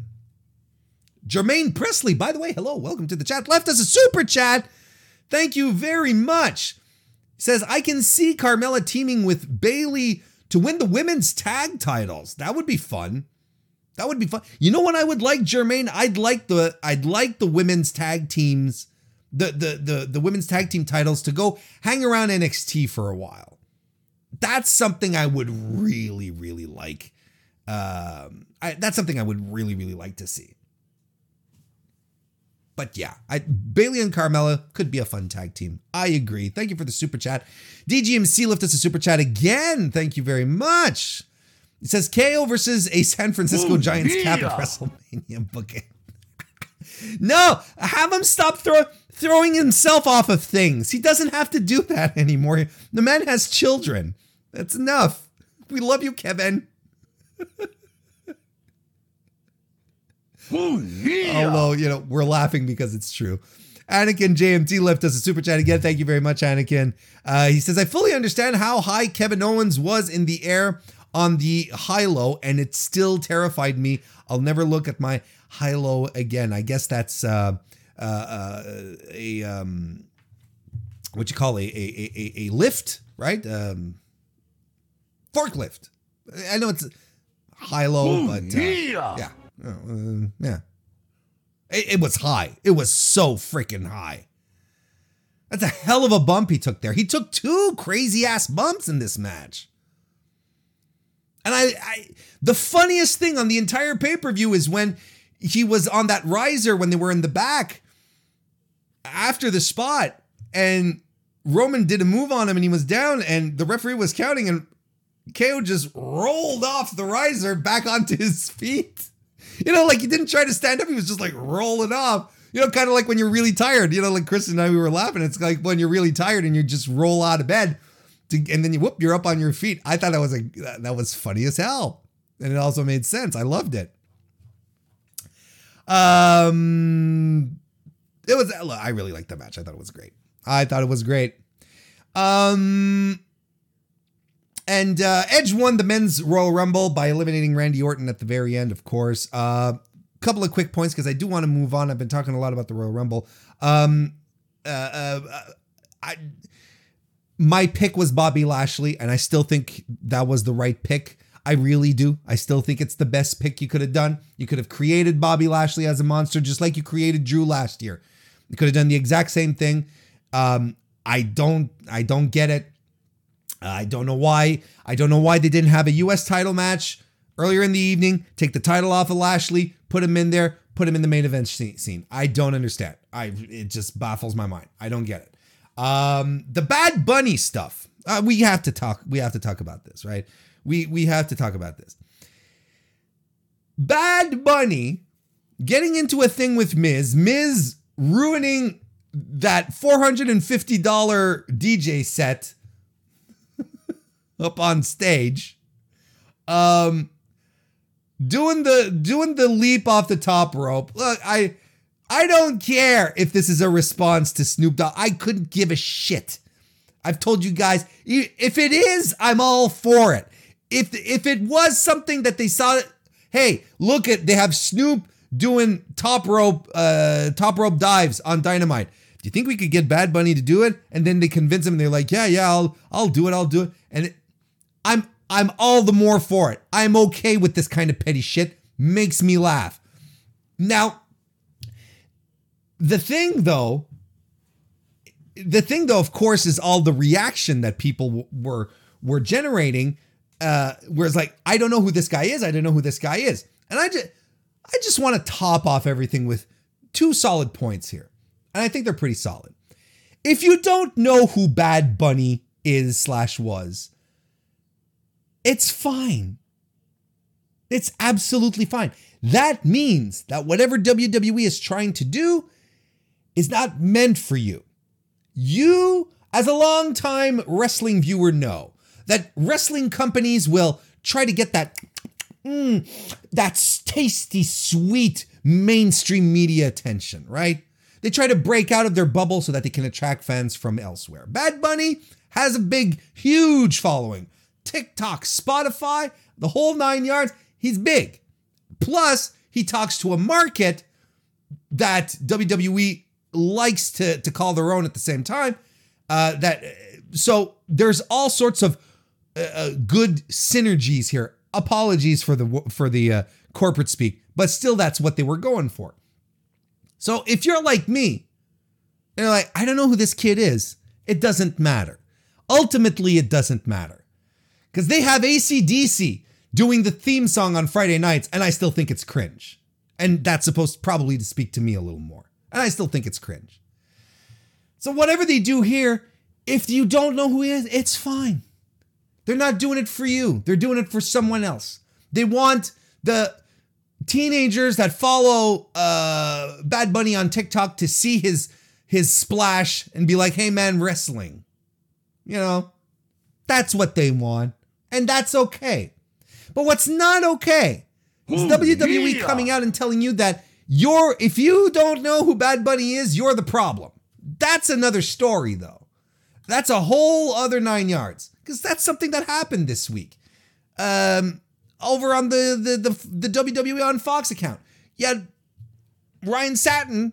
Jermaine Presley, by the way, hello, welcome to the chat. Left us a super chat. Thank you very much. Says I can see Carmella teaming with Bayley to win the women's tag titles. That would be fun. That would be fun. You know what I would like, Jermaine? I'd like the I'd like the women's tag teams, the the the the women's tag team titles to go hang around N X T for a while. That's something I would really, really like. Um, I, that's something I would really, really like to see. But yeah, I, Bayley and Carmella could be a fun tag team. I agree. Thank you for the super chat. D G M C left us a super chat again. Thank you very much. It says K O versus a San Francisco oh, Giants yeah. cap at WrestleMania booking. No, have him stop throw, throwing himself off of things. He doesn't have to do that anymore. The man has children. That's enough. We love you, Kevin. Oh, yeah. Although, you know, we're laughing because it's true. Anakin J M T left us a super chat again. Thank you very much, Anakin. Uh, he says, I fully understand how high Kevin Owens was in the air on the high-low, and it still terrified me. I'll never look at my high-low again. I guess that's uh, uh, uh, a, um, what you call a, a, a, a lift, right? Um, forklift. I know it's high-low, oh, but uh, yeah. yeah. Oh, uh, yeah, it, it was high. It was so freaking high. That's a hell of a bump he took there. He took two crazy ass bumps in this match. And I, I the funniest thing on the entire pay-per-view is when he was on that riser when they were in the back after the spot and Roman did a move on him and he was down and the referee was counting and K O just rolled off the riser back onto his feet. You know, like he didn't try to stand up. He was just like rolling off, you know, kind of like when you're really tired, you know, like Chris and I, we were laughing. It's like when you're really tired and you just roll out of bed to, and then you whoop, you're up on your feet. I thought that was a, that was funny as hell. And it also made sense. I loved it. Um, it was, I really liked the match. I thought it was great. I thought it was great. Um, And uh, Edge won the men's Royal Rumble by eliminating Randy Orton at the very end, of course. A uh, couple of quick points because I do want to move on. I've been talking a lot about the Royal Rumble. Um, uh, uh, I, my pick was Bobby Lashley, and I still think that was the right pick. I really do. I still think it's the best pick you could have done. You could have created Bobby Lashley as a monster, just like you created Drew last year. You could have done the exact same thing. Um, I don't, I don't get it. Uh, I don't know why. I don't know why they didn't have a U S title match earlier in the evening. Take the title off of Lashley, put him in there, put him in the main event scene. I don't understand. I it just baffles my mind. I don't get it. Um, the Bad Bunny stuff. Uh, we have to talk. We have to talk about this, right? We we have to talk about this. Bad Bunny getting into a thing with Miz. Miz ruining that four hundred fifty dollars D J set up on stage, um, doing the doing the leap off the top rope. Look, I I don't care if this is a response to Snoop Dogg. I couldn't give a shit. I've told you guys, if it is, I'm all for it. If if it was something that they saw, hey, look at, they have Snoop doing top rope uh, top rope dives on Dynamite. Do you think we could get Bad Bunny to do it? And then they convince him, and they're like, yeah, yeah, I'll I'll do it, I'll do it. And it, I'm I'm all the more for it. I'm okay with this kind of petty shit. Makes me laugh. Now, the thing though, the thing though, of course, is all the reaction that people w- were were generating. Uh, where it's like, I don't know who this guy is. I don't know who this guy is. And I just, I just want to top off everything with two solid points here. And I think they're pretty solid. If you don't know who Bad Bunny is slash was, it's fine. It's absolutely fine. That means that whatever W W E is trying to do is not meant for you. You, as a longtime wrestling viewer, know that wrestling companies will try to get that, mm, that tasty, sweet mainstream media attention, right? They try to break out of their bubble so that they can attract fans from elsewhere. Bad Bunny has a big, huge following. TikTok, Spotify, the whole nine yards. He's big. Plus, he talks to a market that W W E likes to, to call their own at the same time. Uh, that so there's all sorts of Uh, good synergies here. Apologies for the for the uh, corporate speak, but still, that's what they were going for. So if you're like me, and you're like, I don't know who this kid is, it doesn't matter. Ultimately, it doesn't matter, because they have A C D C doing the theme song on Friday nights, and I still think it's cringe. And that's supposed probably to speak to me a little more, and I still think it's cringe. So whatever they do here, if you don't know who he is, it's fine. They're not doing it for you. They're doing it for someone else. They want the teenagers that follow uh, Bad Bunny on TikTok to see his his splash and be like, hey, man, wrestling. You know, that's what they want. And that's okay. But what's not okay is oh, W W E yeah. coming out and telling you that you're, if you don't know who Bad Bunny is, you're the problem. That's another story, though. That's a whole other nine yards. Because that's something that happened this week. Um, over on the, the the the W W E on Fox account. You had Ryan Satin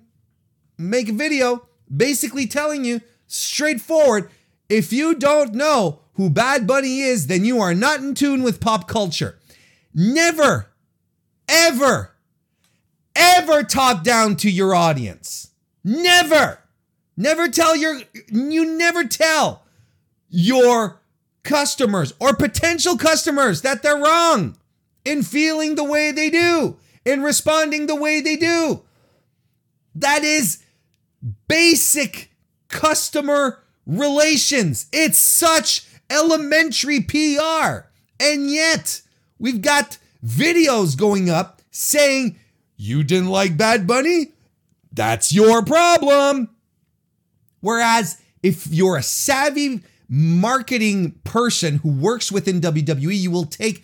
make a video basically telling you straightforward, if you don't know who Bad Bunny is, then you are not in tune with pop culture. Never, ever, ever talk down to your audience. Never. Never tell your... You never tell your... customers or potential customers that they're wrong in feeling the way they do, in responding the way they do. That is basic customer relations. It's such elementary P R. And yet we've got videos going up saying, you didn't like Bad Bunny? That's your problem. Whereas if you're a savvy marketing person who works within W W E, you will take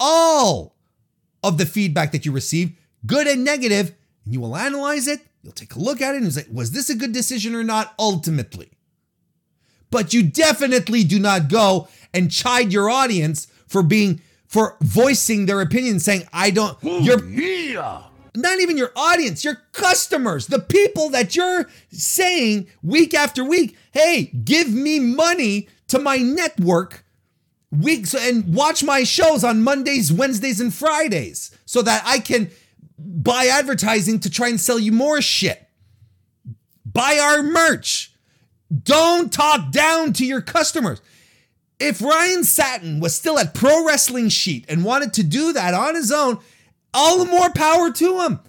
all of the feedback that you receive, good and negative, and you will analyze it. You'll take a look at it and say, was this a good decision or not, ultimately? But you definitely do not go and chide your audience for being, for voicing their opinion, saying, I don't, oh, you're, yeah. Not even your audience, your customers, the people that you're saying week after week, hey, give me money to my network. weeks and watch my shows on Mondays, Wednesdays, and Fridays so that I can buy advertising to try and sell you more shit. Buy our merch. Don't talk down to your customers. If Ryan Satin was still at Pro Wrestling Sheet and wanted to do that on his own, all the more power to him.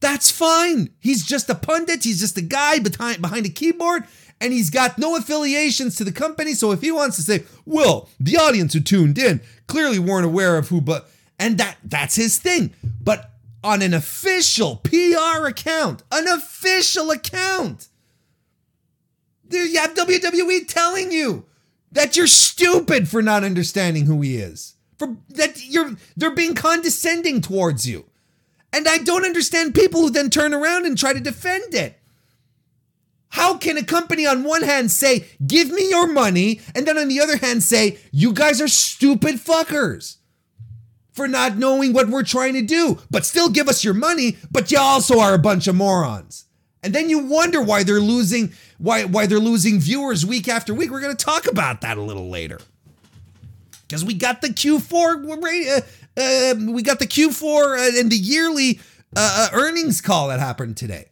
That's fine. He's just a pundit. He's just a guy behind, behind a keyboard, and he's got no affiliations to the company. So if he wants to say, well, the audience who tuned in clearly weren't aware of who, but, and that that's his thing. But on an official P R account, an official account, there you have W W E telling you that you're stupid for not understanding who he is. For that you're they're being condescending towards you. And I don't understand people who then turn around and try to defend it. How can a company on one hand say, give me your money, and then on the other hand say, you guys are stupid fuckers for not knowing what we're trying to do, but still give us your money, but you also are a bunch of morons. And then you wonder why they're losing, why, why they're losing viewers week after week. We're going to talk about that a little later. Because we got the Q four, uh, uh, we got the Q four and the yearly uh, uh, earnings call that happened today,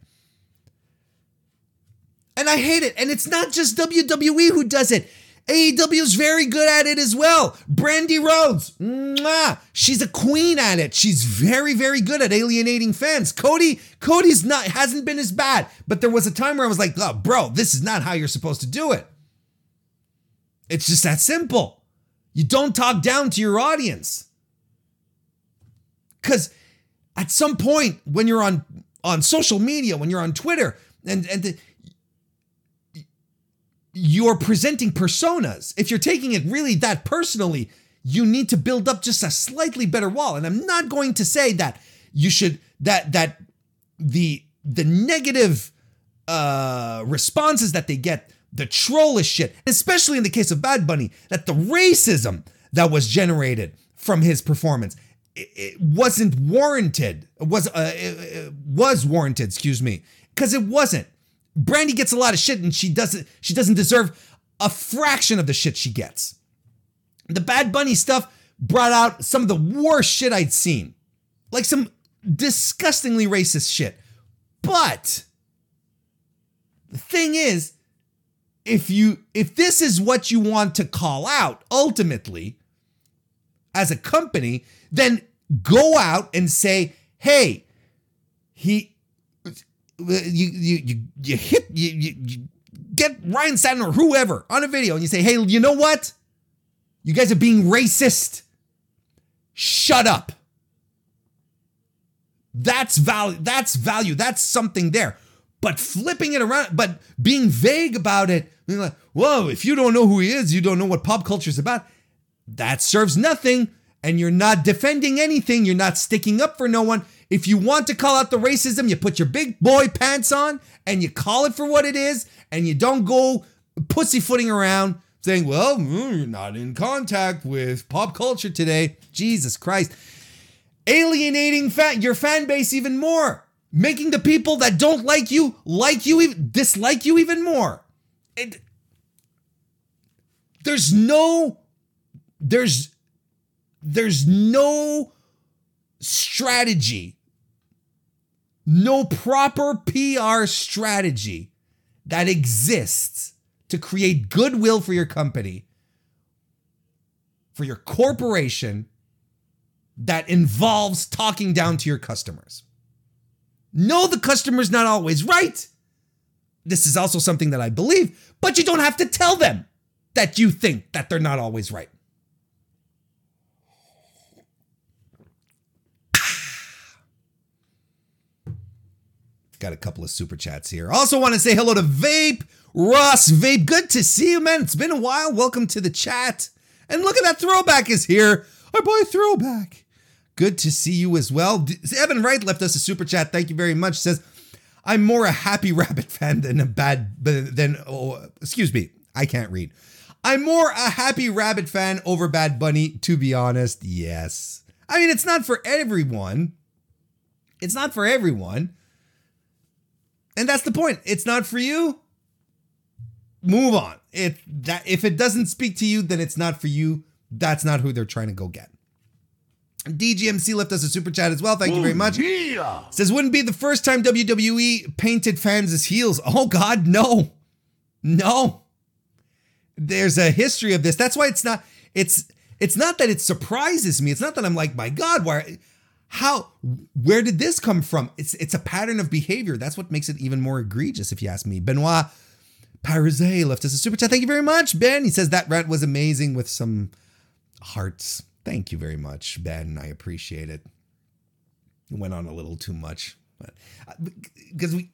and I hate it. And it's not just W W E who does it; A E W is very good at it as well. Brandi Rhodes, mwah, she's a queen at it. She's very, very good at alienating fans. Cody, Cody's not hasn't been as bad, but there was a time where I was like, oh, bro, this is not how you're supposed to do it. It's just that simple. You don't talk down to your audience. Because at some point, when you're on, on social media, when you're on Twitter, and, and the, you're presenting personas. If you're taking it really that personally, you need to build up just a slightly better wall. And I'm not going to say that you should, that that the, the negative uh, responses that they get, the trollish shit, especially in the case of Bad Bunny, that the racism that was generated from his performance, it, it wasn't warranted. It was uh, it, it was warranted, excuse me, because it wasn't. Brandy gets a lot of shit, and she doesn't. She doesn't deserve a fraction of the shit she gets. The Bad Bunny stuff brought out some of the worst shit I'd seen, like some disgustingly racist shit. But the thing is, If you if this is what you want to call out ultimately as a company, then go out and say, "Hey, he, you you you, you hit you, you, you get Ryan Satin or whoever on a video, and you say, hey, you know what? You guys are being racist. Shut up. That's value. That's value. That's something there." But flipping it around, but being vague about it, being like, whoa, if you don't know who he is, you don't know what pop culture is about, that serves nothing, and you're not defending anything, you're not sticking up for no one. If you want to call out the racism, you put your big boy pants on, and you call it for what it is, and you don't go pussyfooting around saying, well, you're not in contact with pop culture today. Jesus Christ. Alienating fan- your fan base even more. Making the people that don't like you, like you, dislike you even more. It, there's no, there's, there's no strategy, no proper P R strategy that exists to create goodwill for your company, for your corporation, that involves talking down to your customers. No, the customer's not always right. This is also something that I believe, but you don't have to tell them that you think that they're not always right. Got a couple of super chats here. Also want to say hello to Vape, Ross Vape. Good to see you, man. It's been a while. Welcome to the chat. And look at that, Throwback is here. Our boy Throwback. Good to see you as well. Evan Wright left us a super chat. Thank you very much. Says, I'm more a happy rabbit fan than a bad, than, oh, excuse me, I can't read. I'm more a happy rabbit fan over Bad Bunny, to be honest. Yes. I mean, it's not for everyone. It's not for everyone. And that's the point. It's not for you. Move on. If that, if it doesn't speak to you, then it's not for you. That's not who they're trying to go get. D G M C left us a super chat as well. Thank you very much. Yeah. Says, wouldn't be the first time W W E painted fans as heels. Oh, God, no. No. There's a history of this. That's why it's not, it's, it's not that it surprises me. It's not that I'm like, my God, why, how, where did this come from? It's, it's a pattern of behavior. That's what makes it even more egregious, if you ask me. Benoit Parizet left us a super chat. Thank you very much, Ben. He says, that rant was amazing with some hearts. Thank you very much, Ben. I appreciate it. It went on a little too much, but because we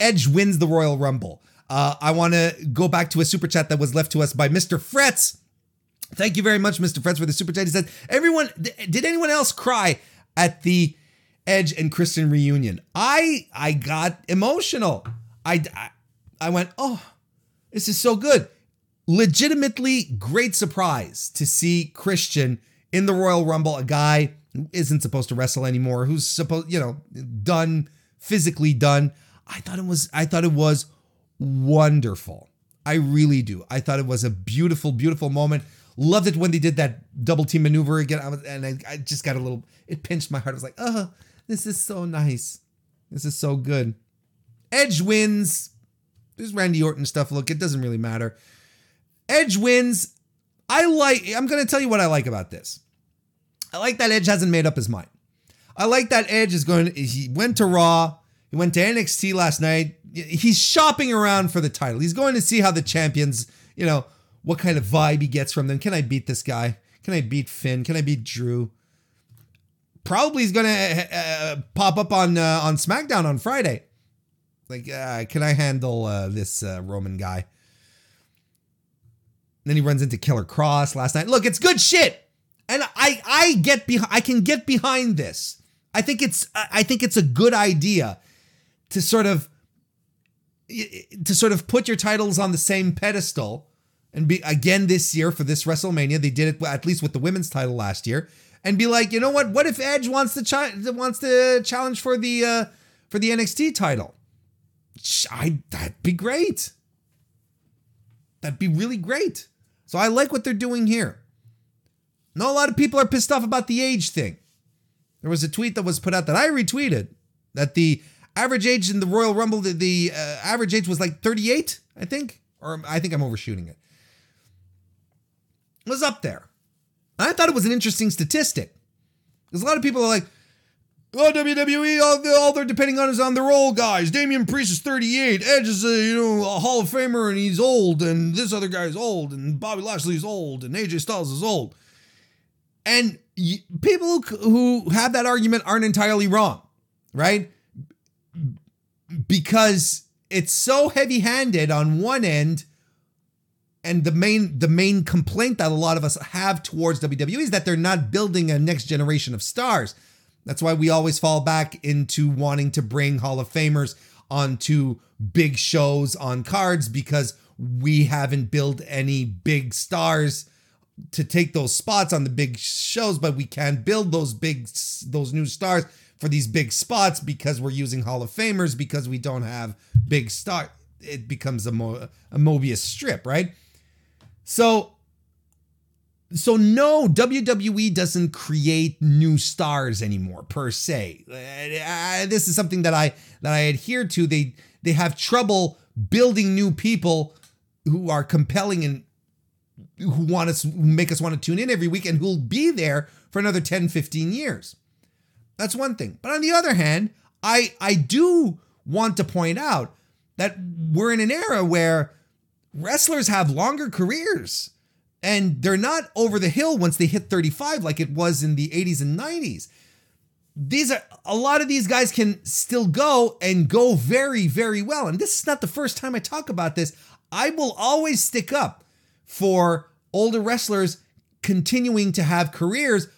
Edge wins the Royal Rumble. Uh, I want to go back to a super chat that was left to us by Mister Fritz. Thank you very much, Mister Fritz, for the super chat. He says, "Everyone, th- did anyone else cry at the Edge and Christian reunion? I I got emotional. I I, I went, oh, this is so good. Legitimately great surprise to see Christian." In the Royal Rumble, a guy who isn't supposed to wrestle anymore, who's supposed, you know, done, physically done. I thought it was, I thought it was wonderful. I really do. I thought it was a beautiful, beautiful moment. Loved it when they did that double team maneuver again. I was, and I, I just got a little, it pinched my heart. I was like, oh, this is so nice. This is so good. Edge wins. There's Randy Orton stuff. Look, it doesn't really matter. Edge wins. I like, I'm going to tell you what I like about this. I like that Edge hasn't made up his mind. I like that Edge is going, he went to Raw, he went to N X T last night. He's shopping around for the title. He's going to see how the champions, you know, what kind of vibe he gets from them. Can I beat this guy? Can I beat Finn? Can I beat Drew? Probably he's going to uh, pop up on uh, on SmackDown on Friday. Like, uh, can I handle uh, this uh, Roman guy? Then he runs into Killer Cross last night. Look, it's good shit. And I I get behind, I can get behind this. I think it's I think it's a good idea to sort of to sort of put your titles on the same pedestal and be again this year for this WrestleMania. They did it at least with the women's title last year and be like, "You know what? What if Edge wants to chi- wants to challenge for the uh, for the N X T title?" I that'd be great. That'd be really great. So I like what they're doing here. Now, a lot of people are pissed off about the age thing. There was a tweet that was put out that I retweeted that the average age in the Royal Rumble, the, the uh, average age was like thirty-eight, I think. Or I think I'm overshooting it. It was up there. And I thought it was an interesting statistic. Because a lot of people are like, oh, W W E, all, all they're depending on is on their old guys. Damian Priest is thirty-eight. Edge is a, you know, a Hall of Famer, and he's old. And this other guy is old. And Bobby Lashley is old. And A J Styles is old. And y- people who have that argument aren't entirely wrong, right? Because it's so heavy-handed on one end, and the main the main complaint that a lot of us have towards W W E is that they're not building a next generation of stars. That's why we always fall back into wanting to bring Hall of Famers onto big shows on cards because we haven't built any big stars to take those spots on the big shows, but we can build those big, those new stars for these big spots because we're using Hall of Famers because we don't have big star. It becomes a, Mo- a Mobius strip, right? So... So no, W W E doesn't create new stars anymore per se. I, this is something that I that I adhere to. They they have trouble building new people who are compelling and who want us, who make us want to tune in every week and who'll be there for another ten, fifteen years. That's one thing. But on the other hand, I I do want to point out that we're in an era where wrestlers have longer careers. And they're not over the hill once they hit thirty-five like it was in the eighties and nineties. These are a lot of these guys can still go and go very, very well. And this is not the first time I talk about this. I will always stick up for older wrestlers continuing to have careers.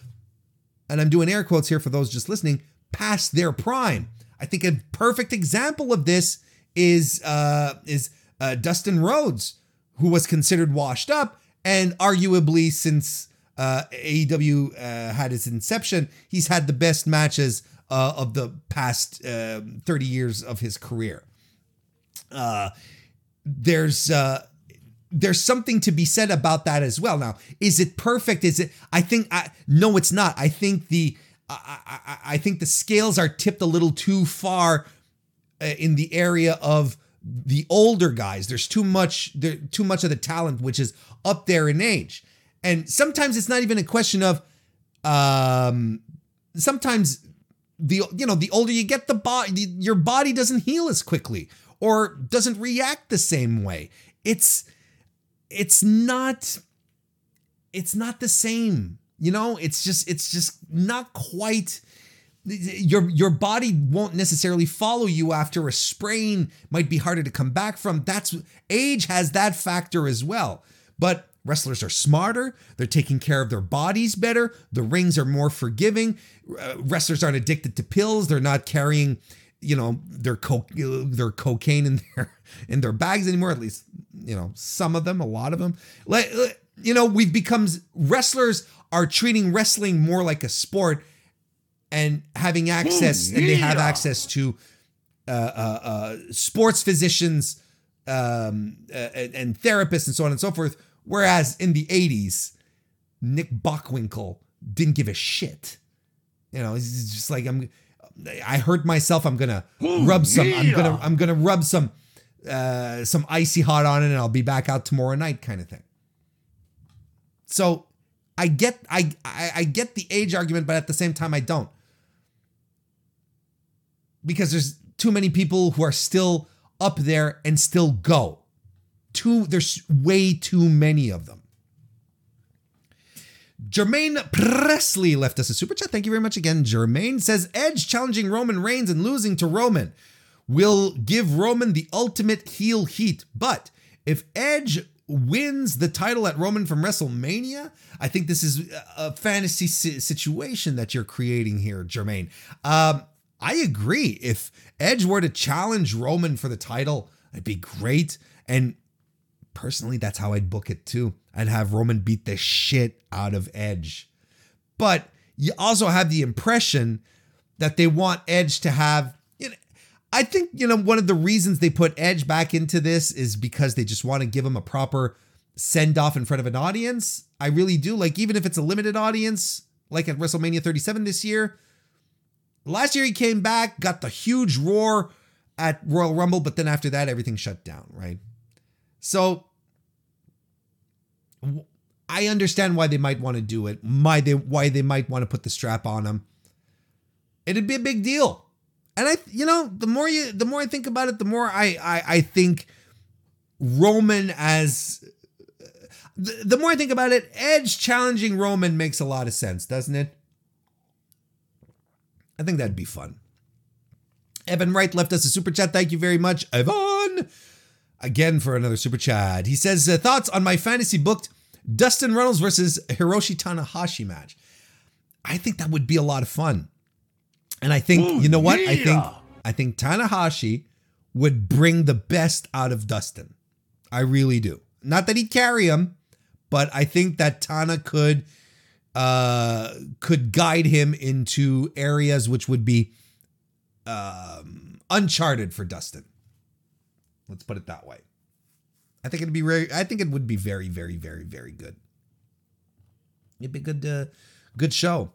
And I'm doing air quotes here for those just listening, past their prime. I think a perfect example of this is uh, is uh, Dustin Rhodes, who was considered washed up. And arguably, since uh, A E W uh, had its inception, he's had the best matches uh, of the past uh, thirty years of his career. Uh, there's uh, there's something to be said about that as well. Now, is it perfect? Is it? I think I no, it's not. I think the I, I, I think the scales are tipped a little too far in the area of the older guys. There's too much there, too much of the talent, which is up there in age. And sometimes it's not even a question of, um, sometimes the, you know, the older you get, the body, your body doesn't heal as quickly or doesn't react the same way. It's, it's not, it's not the same, you know, it's just, it's just not quite, your, your body won't necessarily follow you after a sprain, might be harder to come back from. That's, age has that factor as well, but wrestlers are smarter. They're taking care of their bodies better. The rings are more forgiving. Uh, wrestlers aren't addicted to pills. They're not carrying, you know, their co- their cocaine in their in their bags anymore. At least, you know, some of them, a lot of them. Like, you know, we've become wrestlers are treating wrestling more like a sport and having access, yeah. and they have access to uh, uh, uh, sports physicians um, uh, and therapists and so on and so forth. Whereas in the eighties, Nick Bockwinkel didn't give a shit. You know, he's just like, I'm, I hurt myself. I'm gonna oh, rub some. Yeah. I'm gonna. I'm gonna rub some. Uh, some icy hot on it, and I'll be back out tomorrow night, kind of thing. So, I get. I, I. I get the age argument, but at the same time, I don't. Because there's too many people who are still up there and still go. Too, there's way too many of them. Jermaine Presley left us a super chat. Thank you very much again, Jermaine. Says, Edge challenging Roman Reigns and losing to Roman will give Roman the ultimate heel heat. But if Edge wins the title at Roman from WrestleMania, I think this is a fantasy situation that you're creating here, Jermaine. Um, I agree. If Edge were to challenge Roman for the title, it'd be great. And personally, that's how I'd book it too. I'd have Roman beat the shit out of Edge. But you also have the impression that they want Edge to have, you know, I think, you know, one of the reasons they put Edge back into this is because they just want to give him a proper send-off in front of an audience. I really do. Like, even if it's a limited audience, like at WrestleMania thirty-seven this year. Last year he came back, got the huge roar at Royal Rumble, but then after that, everything shut down, right? So I understand why they might want to do it, why they, why they might want to put the strap on him. It'd be a big deal. And I, you know, the more you, the more I think about it, the more I, I, I think Roman as, the, the more I think about it, Edge challenging Roman makes a lot of sense, doesn't it? I think that'd be fun. Evan Wright left us a super chat. Thank you very much, Evan. Again, for another super chat. He says, thoughts on my fantasy booked Dustin Runnels versus Hiroshi Tanahashi match. I think that would be a lot of fun. And I think, Ooh, you know what? Yeah. I think I think Tanahashi would bring the best out of Dustin. I really do. Not that he'd carry him, but I think that Tana could, uh, could guide him into areas which would be um, uncharted for Dustin. Let's put it that way. I think it'd be very, I think it would be very, very, very, very good. It'd be good, uh, good show.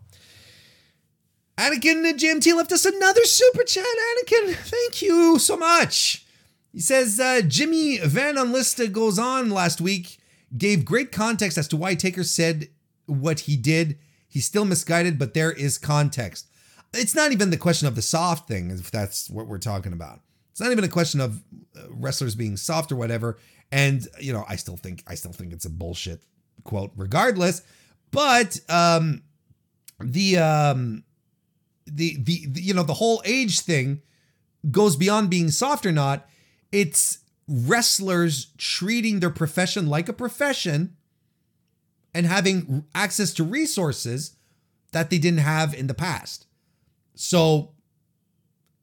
Anakin J M T left us another super chat. Anakin, thank you so much. He says, uh, Jimmy Van Unlista goes on last week, gave great context as to why Taker said what he did. He's still misguided, but there is context. It's not even the question of the soft thing, if that's what we're talking about. It's not even a question of wrestlers being soft or whatever. And, you know, I still think I still think it's a bullshit quote regardless. But um, the, um, the, the, the, you know, the whole age thing goes beyond being soft or not. It's wrestlers treating their profession like a profession and having access to resources that they didn't have in the past. So,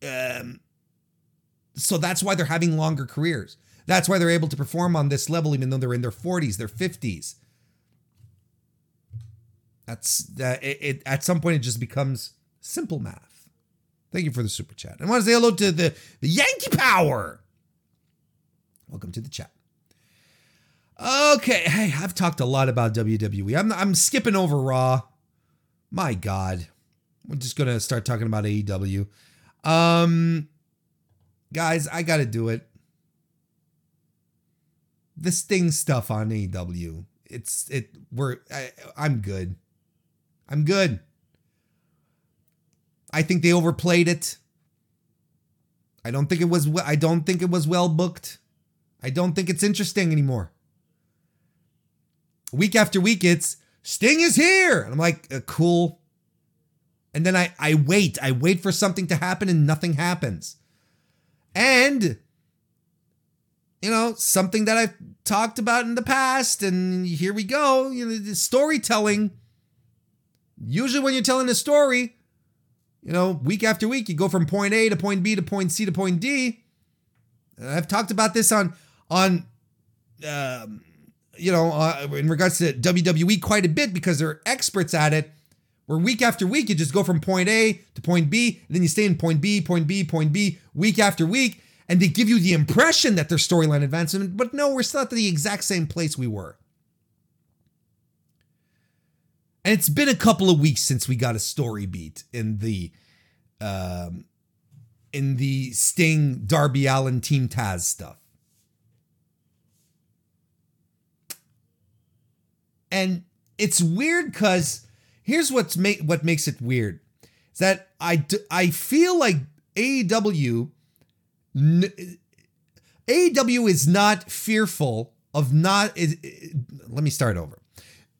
um... So that's why they're having longer careers. That's why they're able to perform on this level, even though they're in their forties, their fifties. That's uh, it, it. At some point, it just becomes simple math. Thank you for the super chat. I want to say hello to the, the Yankee Power. Welcome to the chat. Okay, hey, I've talked a lot about W W E. I'm I'm skipping over Raw. My God, we're just gonna start talking about A E W. Um, guys, I gotta do it. The Sting stuff on A E W. It's it. We're I, I'm good. I'm good. I think they overplayed it. I don't think it was. I don't think it was well booked. I don't think it's interesting anymore. Week after week, it's Sting is here. And I'm like, uh, cool. And then I, I wait. I wait for something to happen and nothing happens. And, you know, something that I've talked about in the past, and here we go. You know, the storytelling. Usually when you're telling a story, you know, week after week, you go from point A to point B to point C to point D. And I've talked about this on, on, um, you know, uh, in regards to W W E quite a bit because they're experts at it, where week after week, you just go from point A to point B, and then you stay in point B, point B, point B, week after week, and they give you the impression that there's storyline advancement, but no, we're still at the exact same place we were. And it's been a couple of weeks since we got a story beat in the, um, in the Sting, Darby Allin, Team Taz stuff. And it's weird because here's what's make what makes it weird is that I, d- I feel like A E W n- A E W is not fearful of not it, it, let me start over.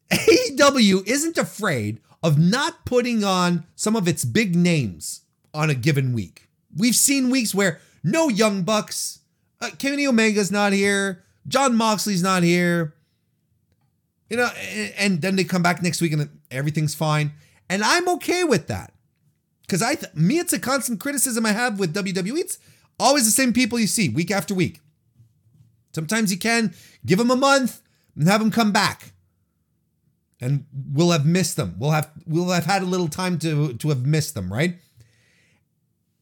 A E W isn't afraid of not putting on some of its big names on a given week. We've seen weeks where no Young Bucks, uh, Kenny Omega's not here, John Moxley's not here. You know, and then they come back next week and everything's fine. And I'm okay with that. Because I, th- me, it's a constant criticism I have with W W E. It's always the same people you see week after week. Sometimes you can give them a month and have them come back. And we'll have missed them. We'll have we'll have had a little time to, to have missed them, right?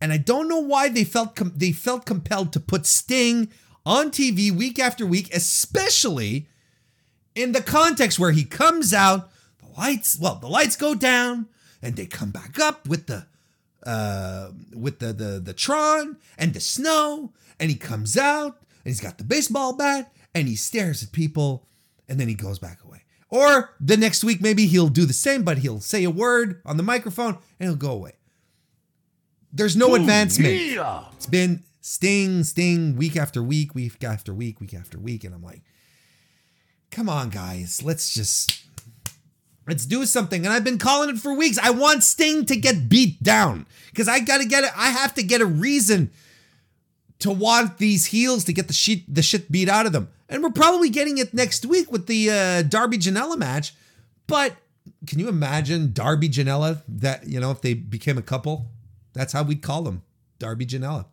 And I don't know why they felt com- they felt compelled to put Sting on T V week after week, especially in the context where he comes out, the lights, well, the lights go down and they come back up with the, uh, with the, the, the Tron and the snow. And he comes out and he's got the baseball bat and he stares at people and then he goes back away. Or the next week, maybe he'll do the same, but he'll say a word on the microphone and he'll go away. There's no Ooh, advancement. Yeah. It's been Sting, Sting, week after week, week after week, week after week. And I'm like, come on, guys. Let's just, let's do something. And I've been calling it for weeks. I want Sting to get beat down because I got to get it. I have to get a reason to want these heels to get the shit, the shit beat out of them. And we're probably getting it next week with the uh, Darby Janela match. But can you imagine Darby Janela that, you know, if they became a couple, that's how we'd call them. Darby Janela.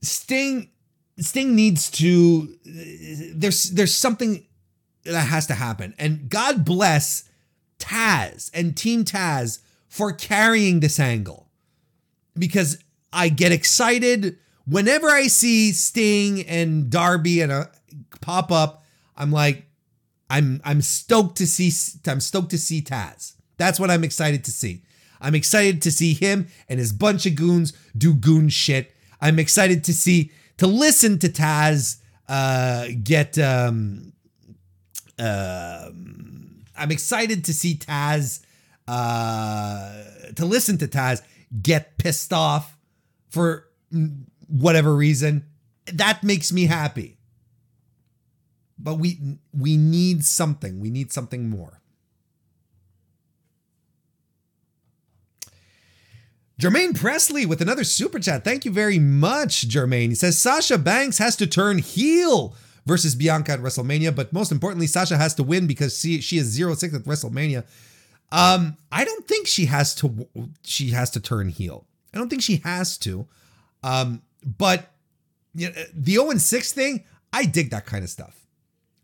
Sting... Sting needs to, there's there's something that has to happen. And God bless Taz and Team Taz for carrying this angle. Because I get excited whenever I see Sting and Darby and a pop up, I'm like, I'm I'm stoked to see I'm stoked to see Taz. That's what I'm excited to see. I'm excited to see him and his bunch of goons do goon shit. I'm excited to see To listen to Taz uh, get, um, uh, I'm excited to see Taz, uh, to listen to Taz get pissed off for whatever reason. That makes me happy. But we we need something. We need something more. Jermaine Presley with another super chat. Thank you very much, Jermaine. He says, Sasha Banks has to turn heel versus Bianca at WrestleMania, but most importantly, Sasha has to win because she, she is zero six at WrestleMania. Um, I don't think she has to she has to turn heel. I don't think she has to. Um, but you know, the oh and six thing, I dig that kind of stuff.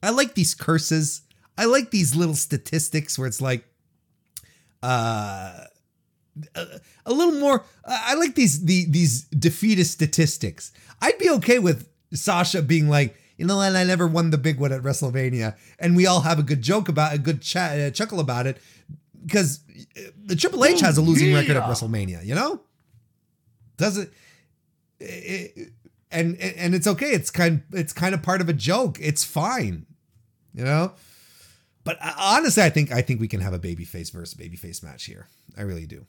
I like these curses. I like these little statistics where it's like, uh... A, a little more. Uh, I like these the, these defeatist statistics. I'd be okay with Sasha being like, you know, and I never won the big one at WrestleMania. And we all have a good joke about a good ch- uh, chuckle about it because the Triple H has a losing yeah. record at WrestleMania, you know? Doesn't it, and and it's okay. It's kind it's kind of part of a joke. It's fine, you know? But honestly, I think I think we can have a babyface versus babyface match here. I really do.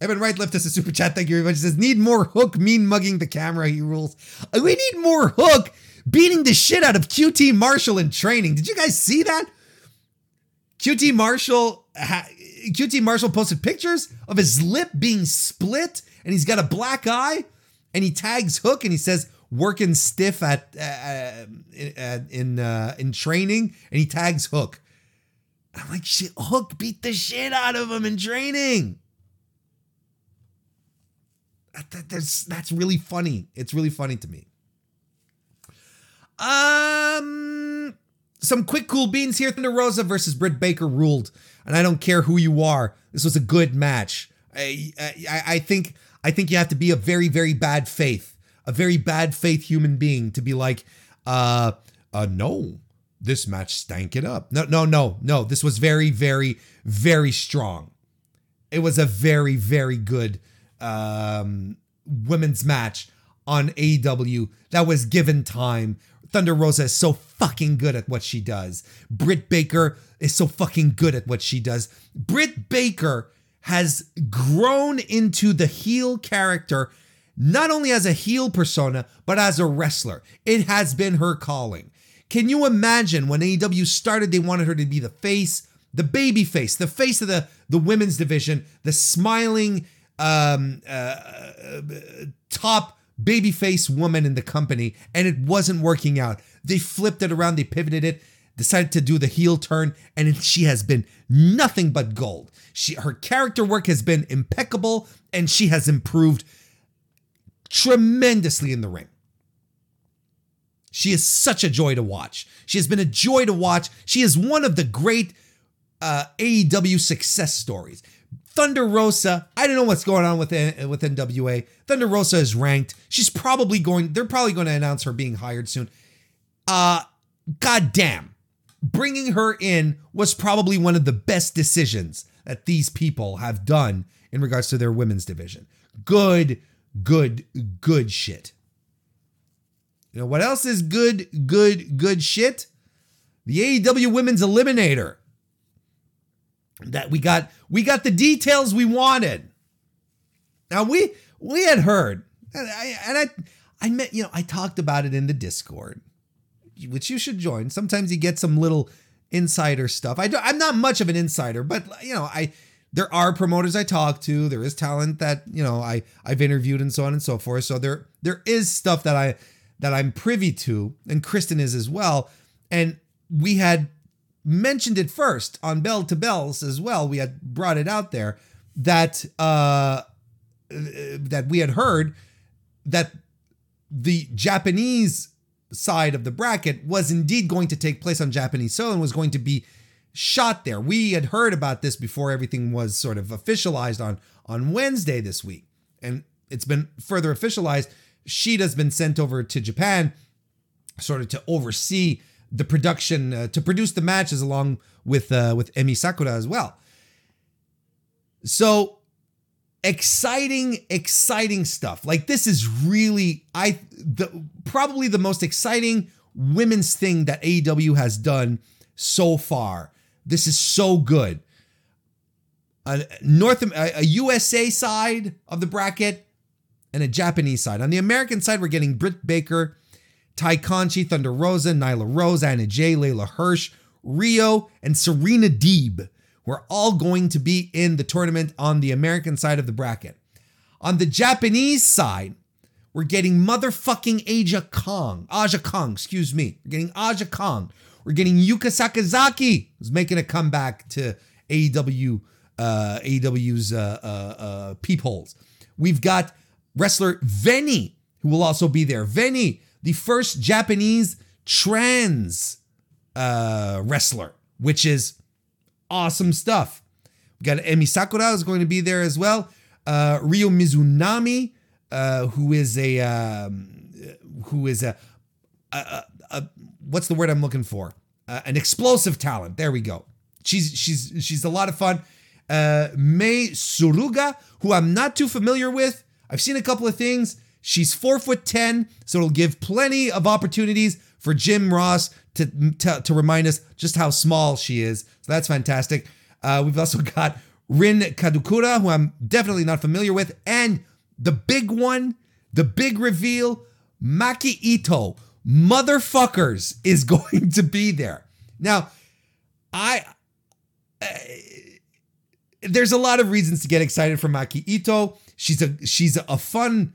Evan Wright left us a super chat. Thank you very much. He says, need more Hook mean mugging the camera. He rules. We need more Hook beating the shit out of Q T Marshall in training. Did you guys see that? Q T Marshall, ha- Q T Marshall posted pictures of his lip being split and he's got a black eye and he tags Hook and he says, working stiff at uh, in in, uh, in training, and he tags Hook. I'm like, shit, Hook beat the shit out of him in training. That, that's, that's really funny. It's really funny to me. Um, some quick cool beans here. Thunder Rosa versus Britt Baker ruled, and I don't care who you are. This was a good match. I I, I think I think you have to be a very very bad faith. A very bad faith human being to be like, uh, uh, no, this match stank it up. No, no, no, no. This was very, very, very strong. It was a very, very good um, women's match on A E W that was given time. Thunder Rosa is so fucking good at what she does. Britt Baker is so fucking good at what she does. Britt Baker has grown into the heel character, not only as a heel persona, but as a wrestler. It has been her calling. Can you imagine when A E W started, they wanted her to be the face, the baby face, the face of the, the women's division, the smiling um, uh, top baby face woman in the company, and it wasn't working out. They flipped it around, they pivoted it, decided to do the heel turn, and she has been nothing but gold. She, her character work has been impeccable, and she has improved tremendously in the ring. She is such a joy to watch. She has been a joy to watch. She is one of the great uh, A E W success stories. Thunder Rosa, I don't know what's going on with with N W A. Thunder Rosa is ranked. She's probably going, they're probably going to announce her being hired soon. Uh, goddamn. Bringing her in was probably one of the best decisions that these people have done in regards to their women's division. Good Good, good shit. You know what else is good, good, good shit? The A E W Women's Eliminator. That we got, we got the details we wanted. Now we we had heard, and I and I, I met, you know, I talked about it in the Discord, which you should join. Sometimes you get some little insider stuff. I do, I'm not much of an insider, but you know, I. There are promoters I talk to. There is talent that, you know, I, I've interviewed and so on and so forth. So there there is stuff that I that I'm privy to, and Kristen is as well. And we had mentioned it first on Bell to Bells as well. We had brought it out there that uh, that we had heard that the Japanese side of the bracket was indeed going to take place on Japanese soil and was going to be shot there. We had heard about this before everything was sort of officialized on, on Wednesday this week. And it's been further officialized. Shida's been sent over to Japan sort of to oversee the production, uh, to produce the matches along with, uh, with Emi Sakura as well. So exciting, exciting stuff. Like this is really, I, the, probably the most exciting women's thing that A E W has done so far. This is so good. A North, a U S A side of the bracket and a Japanese side. On the American side, we're getting Britt Baker, Tai Conchi, Thunder Rosa, Nyla Rose, Anna Jay, Layla Hirsch, Rio, and Serena Deeb. We're all going to be in the tournament on the American side of the bracket. On the Japanese side, we're getting motherfucking Aja Kong. Aja Kong, excuse me. We're getting Aja Kong. We're getting Yuka Sakazaki, who's making a comeback to A E W, uh, A E W's uh, uh, uh, peepholes. We've got wrestler Veni, who will also be there. Veni, the first Japanese trans uh, wrestler, which is awesome stuff. We've got Emi Sakura, who's going to be there as well. Uh, Ryo Mizunami, uh, who is a um, who is a a, a, a what's the word I'm looking for? Uh, an explosive talent. There we go. She's she's she's a lot of fun. Uh, Mei Suruga, who I'm not too familiar with. I've seen a couple of things. She's four foot ten, so it'll give plenty of opportunities for Jim Ross to to, to remind us just how small she is. So that's fantastic. Uh, we've also got Rin Kadokura, who I'm definitely not familiar with, and the big one, the big reveal, Maki Ito, motherfuckers, is going to be there. Now, I uh, there's a lot of reasons to get excited for Maki Ito. She's a she's a fun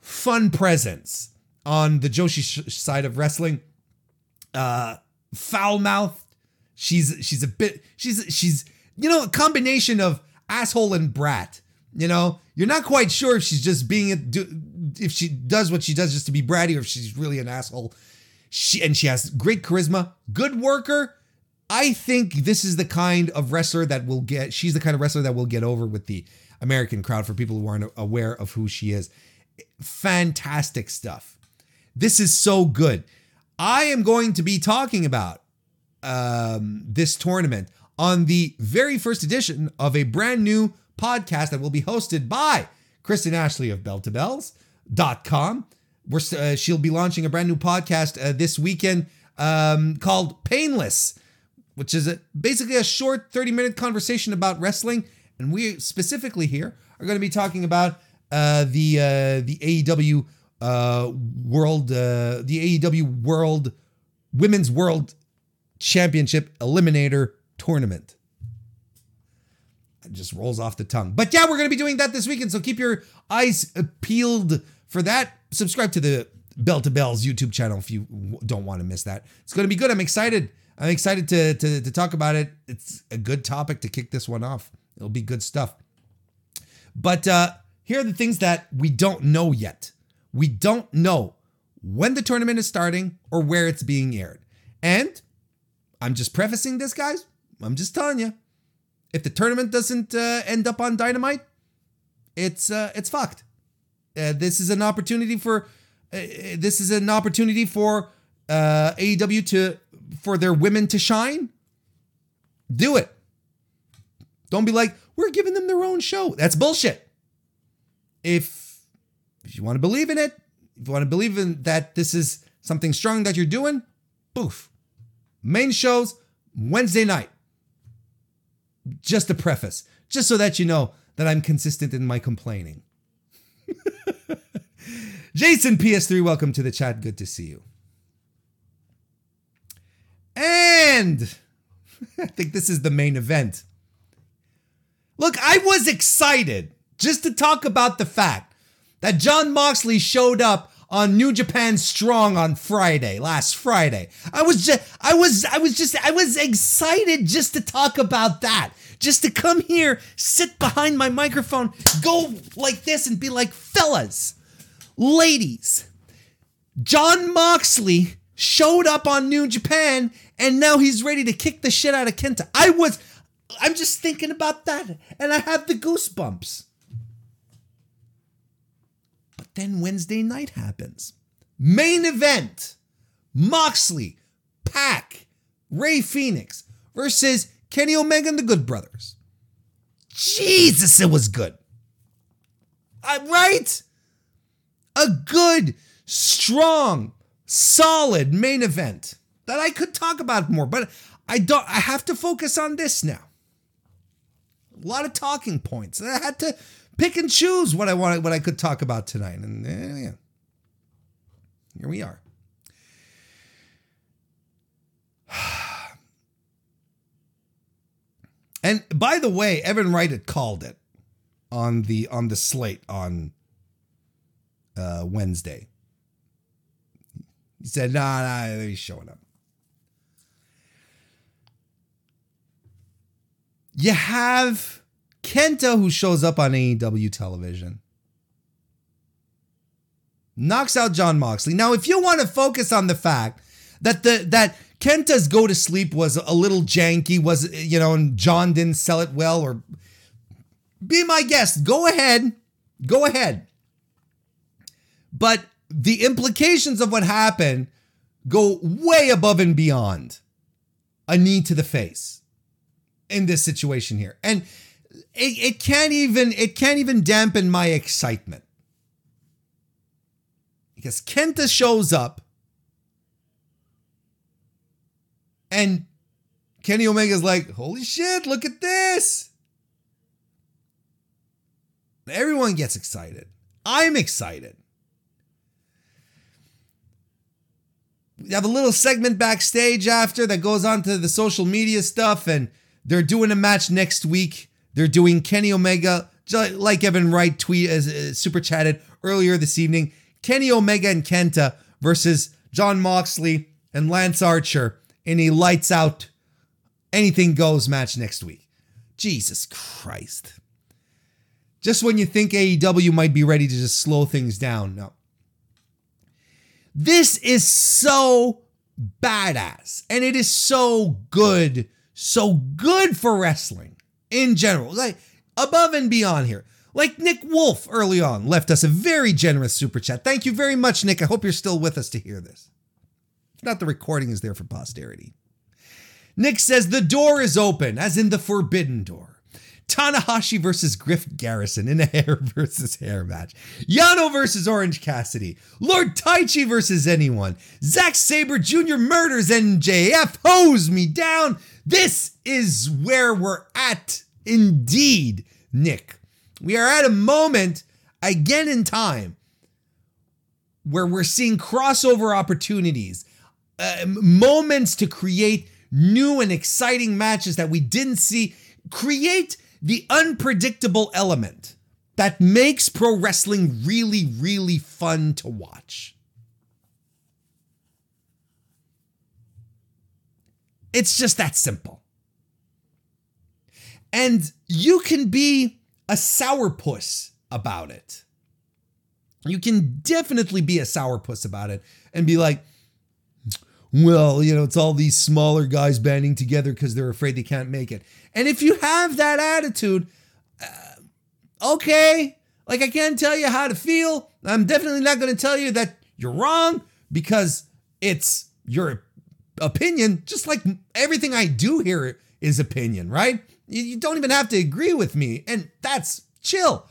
fun presence on the Joshi sh- side of wrestling. Uh, foul-mouthed. She's she's a bit she's she's you know, a combination of asshole and brat. You know, you're not quite sure if she's just being, a, if she does what she does just to be bratty, or if she's really an asshole. She and she has great charisma, good worker. I think this is the kind of wrestler that will get, she's the kind of wrestler that will get over with the American crowd, for people who aren't aware of who she is. Fantastic stuff. This is so good. I am going to be talking about um, this tournament on the very first edition of a brand new podcast that will be hosted by Kristen Ashley of bell to bells dot com. We're, uh, she'll be launching a brand new podcast uh, this weekend um, called Painless, which is a, basically a short thirty minute conversation about wrestling. And we specifically here are going to be talking about uh, the uh, the A E W uh, world, uh, the A E W world, Women's World Championship Eliminator Tournament. It just rolls off the tongue. But yeah, we're going to be doing that this weekend, so keep your eyes peeled for that. Subscribe to the Bell to Bells YouTube channel if you don't want to miss that. It's going to be good. I'm excited. I'm excited to, to, to talk about it. It's a good topic to kick this one off. It'll be good stuff. But uh, here are the things that we don't know yet. We don't know when the tournament is starting or where it's being aired. And I'm just prefacing this, guys. I'm just telling you. If the tournament doesn't uh, end up on Dynamite, it's uh, it's fucked. Uh, this is an opportunity for uh, this is an opportunity for uh, A E W to for their women to shine. Do it. Don't be like, we're giving them their own show. That's bullshit. If if you want to believe in it, if you want to believe in that this is something strong that you're doing, poof. Main shows Wednesday night. Just a preface, just so that you know that I'm consistent in my complaining. Jason P S three, welcome to the chat. Good to see you. And I think this is the main event. Look, I was excited just to talk about the fact that Jon Moxley showed up on New Japan Strong on Friday, last Friday. I was just, I was, I was just, I was excited just to talk about that. Just to come here, sit behind my microphone, go like this and be like, fellas, ladies, Jon Moxley showed up on New Japan and now he's ready to kick the shit out of Kenta. I was, I'm just thinking about that and I have the goosebumps. Then Wednesday night happens. Main event. Moxley, Pac, Rey Fenix versus Kenny Omega and the Good Brothers. Jesus, it was good. I, right? A good, strong, solid main event that I could talk about more, but I don't. I have to focus on this now. A lot of talking points. I had to pick and choose what I wanted, what I could talk about tonight. And uh, yeah, here we are. And by the way, Evan Wright had called it on the on the slate on uh, Wednesday. He said, "Nah, nah, he's showing up." You have Kenta, who shows up on A E W television, knocks out Jon Moxley. Now, if you want to focus on the fact that the that Kenta's go to sleep was a little janky, was, you know, and Jon didn't sell it well, or be my guest, go ahead, go ahead. But the implications of what happened go way above and beyond a knee to the face in this situation here. And it, it can't even it can't even dampen my excitement. Because Kenta shows up and Kenny Omega's like, holy shit, look at this. Everyone gets excited. I'm excited. We have a little segment backstage after that goes on to the social media stuff, and they're doing a match next week. They're doing Kenny Omega, just like Evan Wright tweet as uh, super chatted earlier this evening. Kenny Omega and Kenta versus Jon Moxley and Lance Archer in a lights out, anything goes match next week. Jesus Christ. Just when you think A E W might be ready to just slow things down. No. This is so badass. And it is so good. So good for wrestling in general. Like above and beyond here. Like Nick Wolf early on left us a very generous super chat. Thank you very much, Nick. I hope you're still with us to hear this. If not, the recording is there for posterity. Nick says the door is open, as in the forbidden door. Tanahashi versus Griff Garrison in a hair versus hair match. Yano versus Orange Cassidy. Lord Taichi versus anyone. Zack Sabre Junior murders M J F. Hose me down. This is where we're at indeed, Nick. We are at a moment, again in time, where we're seeing crossover opportunities. Uh, moments to create new and exciting matches that we didn't see. Create the unpredictable element that makes pro wrestling really, really fun to watch. It's just that simple. And you can be a sourpuss about it. You can definitely be a sourpuss about it and be like, well, you know, it's all these smaller guys banding together because they're afraid they can't make it. And if you have that attitude, uh, okay, like I can't tell you how to feel. I'm definitely not going to tell you that you're wrong because it's your opinion. Just like everything I do here is opinion, right? You, you don't even have to agree with me, and that's chill.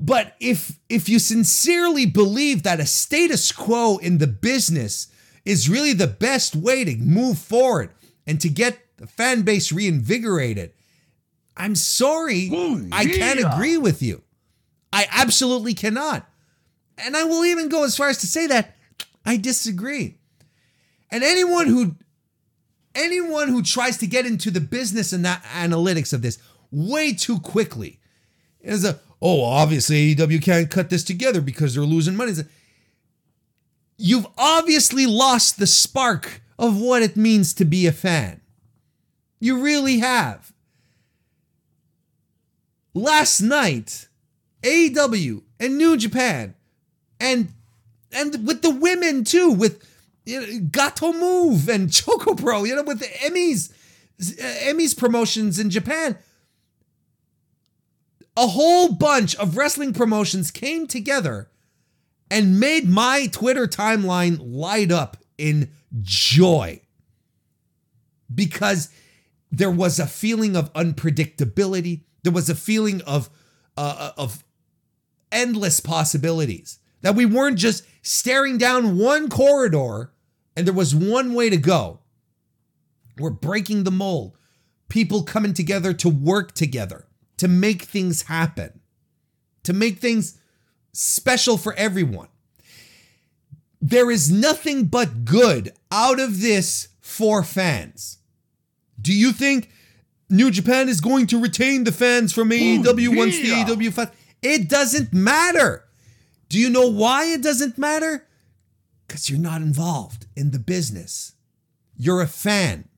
But if if you sincerely believe that a status quo in the business is really the best way to move forward and to get the fan base reinvigorated, I'm sorry, oh, yeah. I can't agree with you. I absolutely cannot. And I will even go as far as to say that I disagree. And anyone who anyone who tries to get into the business and that analytics of this way too quickly is a oh, obviously A E W can't cut this together because they're losing money. You've obviously lost the spark of what it means to be a fan. You really have. Last night, A E W and New Japan, and and with the women too, with you know, Gato Move and Chocobro, you know, with the Emmys, Emmys promotions in Japan. A whole bunch of wrestling promotions came together and made my Twitter timeline light up in joy because there was a feeling of unpredictability. There was a feeling of uh, of endless possibilities, that we weren't just staring down one corridor and there was one way to go. We're breaking the mold. People coming together to work together, to make things happen, to make things special for everyone. There is nothing but good out of this for fans. Do you think New Japan is going to retain the fans from A E W oh, once yeah. the A E W fans? It doesn't matter. Do you know why it doesn't matter? Because you're not involved in the business. You're a fan.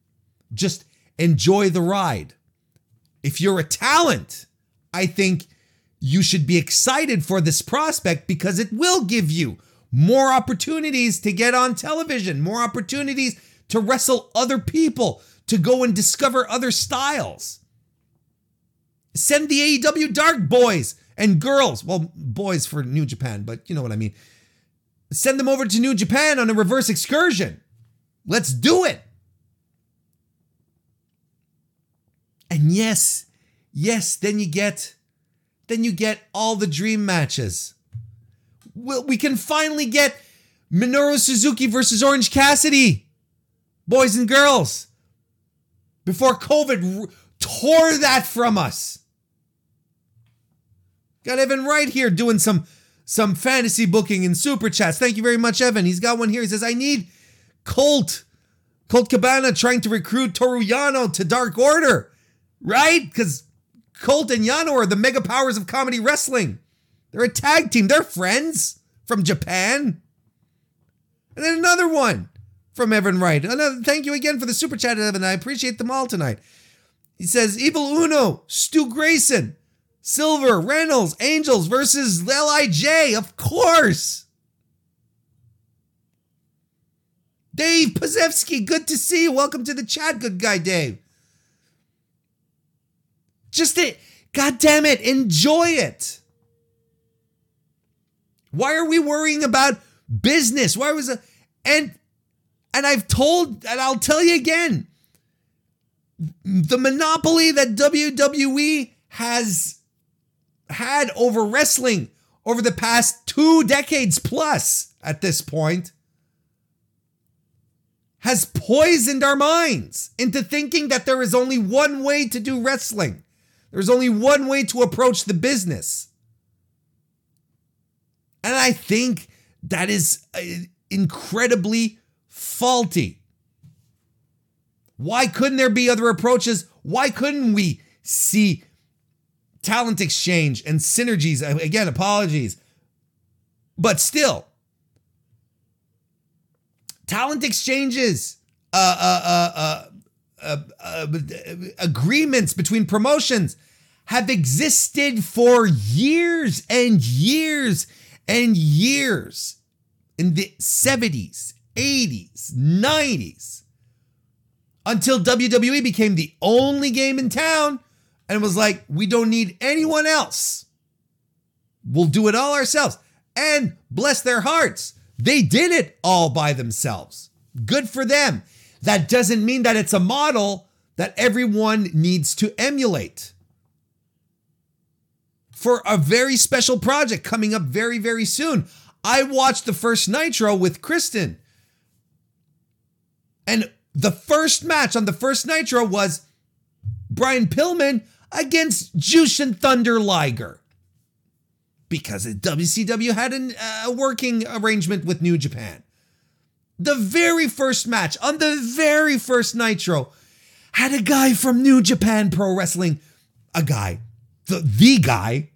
Just enjoy the ride. If you're a talent, I think you should be excited for this prospect because it will give you more opportunities to get on television, more opportunities to wrestle other people, to go and discover other styles. Send the A E W Dark boys and girls, well, boys for New Japan, but you know what I mean, Send them over to New Japan on a reverse excursion. Let's do it. And yes, yes, then you get, then you get all the dream matches. We'll, we can finally get Minoru Suzuki versus Orange Cassidy, boys and girls. Before COVID r- tore that from us. Got Evan Wright here doing some, some fantasy booking in Super Chats. Thank you very much, Evan. He's got one here. He says, I need Colt. Colt Cabana trying to recruit Toru Yano to Dark Order. Right? Because Colt and Yano are the mega powers of comedy wrestling. They're a tag team. They're friends from Japan. And then another one from Evan Wright. Another, thank you again for the Super Chat, Evan. I appreciate them all tonight. He says, Evil Uno, Stu Grayson, Silver, Reynolds, Angels versus L I J. Of course. Dave Pozefsky, good to see you. Welcome to the chat, good guy, Dave. Just it. God damn it. Enjoy it. Why are we worrying about business? Why was a and and I've told and I'll tell you again. The monopoly that W W E has had over wrestling over the past two decades plus at this point has poisoned our minds into thinking that there is only one way to do wrestling. There's only one way to approach the business. And I think that is incredibly faulty. Why couldn't there be other approaches? Why couldn't we see talent exchange and synergies? Again, apologies. But still, talent exchanges, uh, uh, uh, uh, uh, uh, agreements between promotions have existed for years and years and years in the seventies, eighties, nineties. Until W W E became the only game in town and was like, we don't need anyone else. We'll do it all ourselves. And bless their hearts, they did it all by themselves. Good for them. That doesn't mean that it's a model that everyone needs to emulate. For a very special project coming up very, very soon, I watched the first Nitro with Kristen. And the first match on the first Nitro was Brian Pillman against Jushin Thunder Liger because W C W had a uh, working arrangement with New Japan. The very first match on the very first Nitro had a guy from New Japan Pro Wrestling, a guy, the, the guy,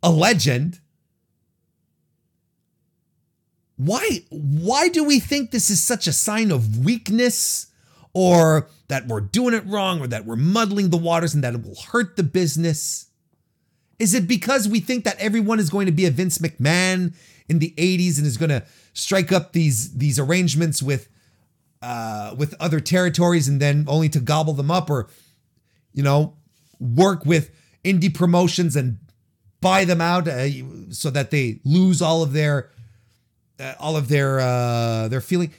a legend. Why, why do we think this is such a sign of weakness or that we're doing it wrong or that we're muddling the waters and that it will hurt the business? Is it because we think that everyone is going to be a Vince McMahon in the eighties and is going to strike up these, these arrangements with, uh, with other territories and then only to gobble them up or, you know, work with indie promotions and buy them out uh, so that they lose all of their... Uh, all of their uh, their feeling.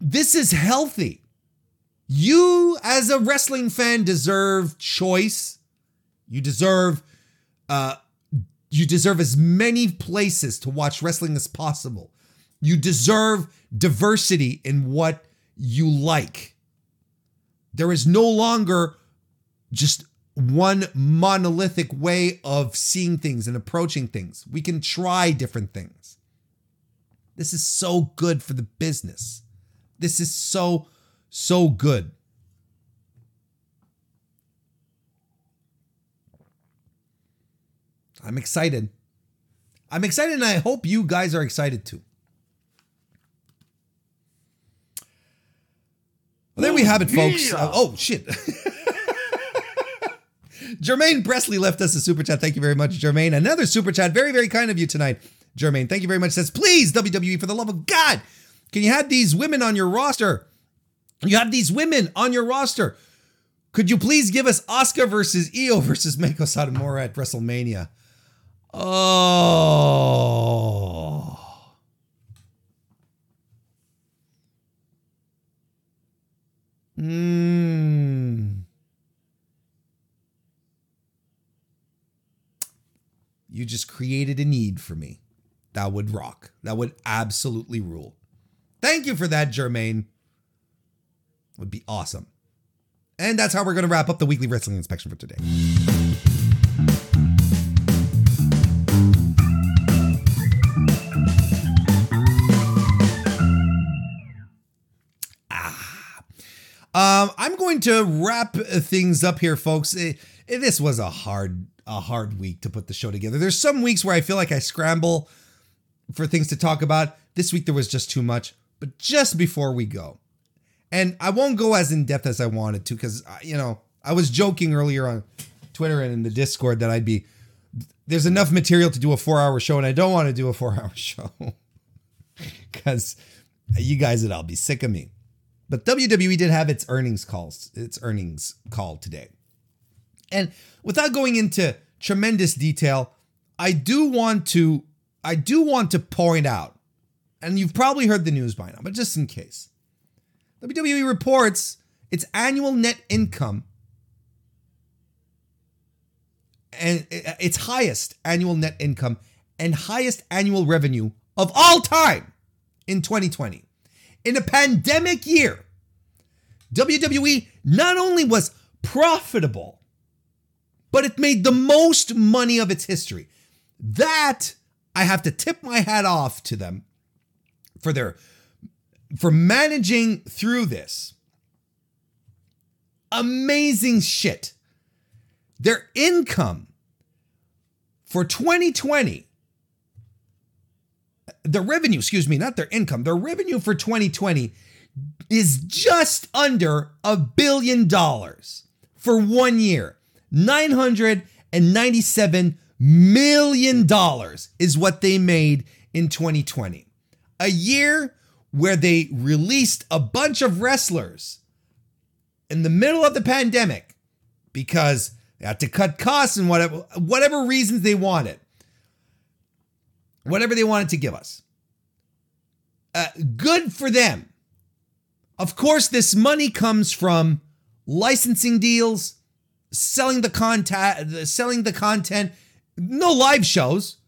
This is healthy. You, as a wrestling fan, deserve choice. You deserve uh, you deserve as many places to watch wrestling as possible. You deserve diversity in what you like. There is no longer just one monolithic way of seeing things and approaching things. We can try different things. This is so good for the business. This is so, so good. I'm excited. I'm excited and I hope you guys are excited too. Well, there we have it, folks. Uh, oh, shit. Jermaine Presley left us a super chat. Thank you very much, Jermaine. Another super chat. Very, very kind of you tonight, Jermaine. Thank you very much. Says, please, W W E, for the love of God, can you have these women on your roster? You have these women on your roster Could you please give us Asuka versus Io versus Meiko Satomura at WrestleMania? Oh. Mm. You just created a need for me. That would rock. That would absolutely rule. Thank you for that, Jermaine. Would be awesome. And that's how we're going to wrap up the weekly wrestling inspection for today. Ah. Um, I'm going to wrap things up here, folks. It, it, this was a hard, a hard week to put the show together. There's some weeks where I feel like I scramble for things to talk about. This week there was just too much. But just before we go, and I won't go as in-depth as I wanted to because, you know, I was joking earlier on Twitter and in the Discord that I'd be, there's enough material to do a four-hour show, and I don't want to do a four-hour show because you guys would all be sick of me. But W W E did have its earnings calls, its earnings call today. And without going into tremendous detail, I do want to, I do want to point out, and you've probably heard the news by now, but just in case. W W E reports its annual net income and its highest annual net income and highest annual revenue of all time in twenty twenty. In a pandemic year, W W E not only was profitable, but it made the most money of its history. That, I have to tip my hat off to them for their for managing through this. Amazing shit. Their income for twenty twenty, the revenue, excuse me, not their income, their revenue for twenty twenty is just under a billion dollars for one year. nine hundred ninety-seven million dollars is what they made in twenty twenty. A year where they released a bunch of wrestlers in the middle of the pandemic because they had to cut costs and whatever whatever reasons they wanted. Whatever they wanted to give us. Uh, good for them. Of course, this money comes from licensing deals, selling the content, selling the content, no live shows.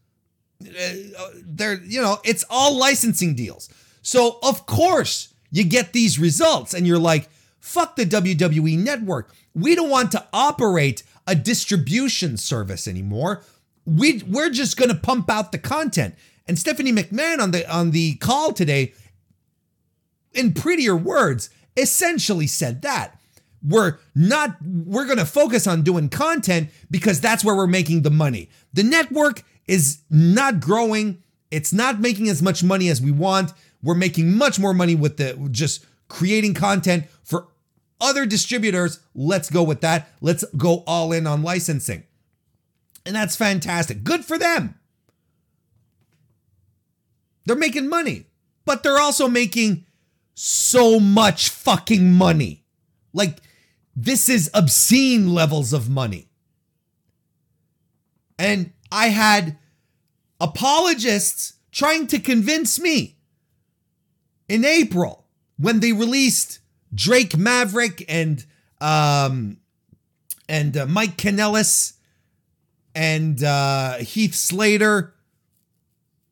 Uh, they're, you know, it's all licensing deals. So, of course, you get these results and you're like, fuck the W W E network. We don't want to operate a distribution service anymore. We, we're just going to pump out the content. And Stephanie McMahon on the on the call today, in prettier words, essentially said that. We're not, we're going to focus on doing content because that's where we're making the money. The network is not growing. It's not making as much money as we want. We're making much more money with the just creating content for other distributors. Let's go with that. Let's go all in on licensing. And that's fantastic. Good for them. They're making money, but they're also making so much fucking money. Like, this is obscene levels of money. And I had apologists trying to convince me in April, when they released Drake Maverick and um, and uh, Mike Kanellis and uh, Heath Slater,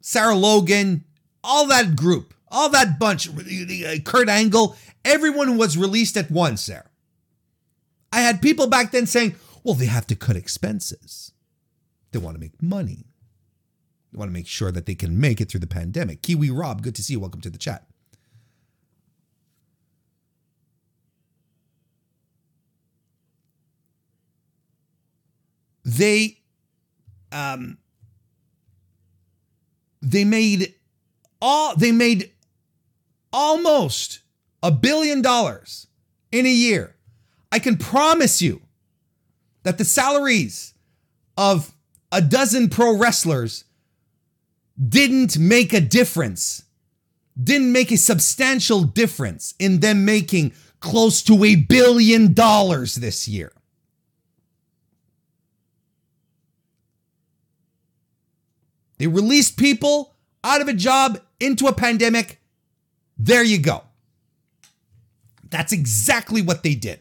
Sarah Logan, all that group, all that bunch, Kurt Angle, everyone was released at once there. I had people back then saying, well, they have to cut expenses. They want to make money. They want to make sure that they can make it through the pandemic. Kiwi Rob, good to see you. Welcome to the chat. They, um, they made all, they made almost a billion dollars in a year. I can promise you that the salaries of a dozen pro wrestlers didn't make a difference, didn't make a substantial difference in them making close to a billion dollars this year. They released people out of a job into a pandemic. There you go. That's exactly what they did.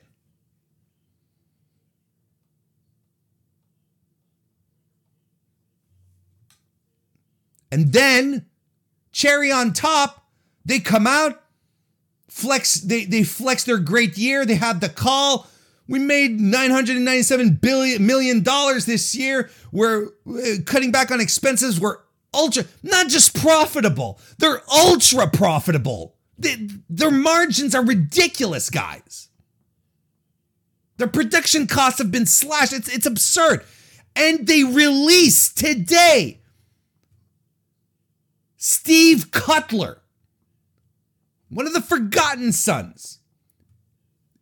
And then, cherry on top, they come out, flex, they, they flex their great year. They have the call. We made nine hundred ninety-seven billion million dollars this year. We're cutting back on expenses. We're ultra, not just profitable. They're ultra profitable. They, their margins are ridiculous, guys. Their production costs have been slashed. It's, it's absurd. And they released today Steve Cutler, one of the Forgotten Sons,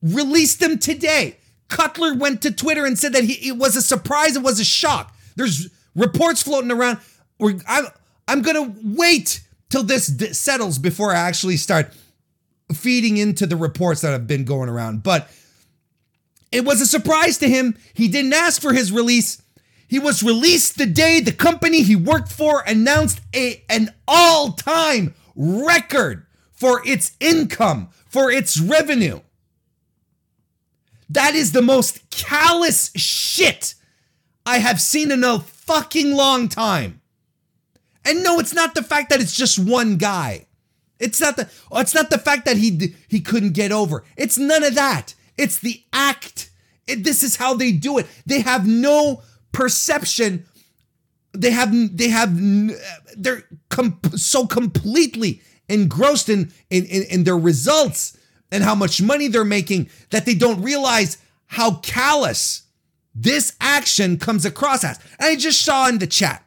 released him today. Cutler went to Twitter and said that he, it was a surprise, it was a shock. There's reports floating around. We're, I'm, I'm going to wait till this d- settles before I actually start feeding into the reports that have been going around. But it was a surprise to him. He didn't ask for his release. He was released the day the company he worked for announced a, an all-time record for its income, for its revenue. That is the most callous shit I have seen in a fucking long time. And no, it's not the fact that it's just one guy. It's not the it's not the fact that he he couldn't get over. It's none of that. It's the act. It, this is how they do it. They have no perception. They have they have they're comp- so completely engrossed in in, in in their results and how much money they're making that they don't realize how callous this action comes across as. And I just saw in the chat,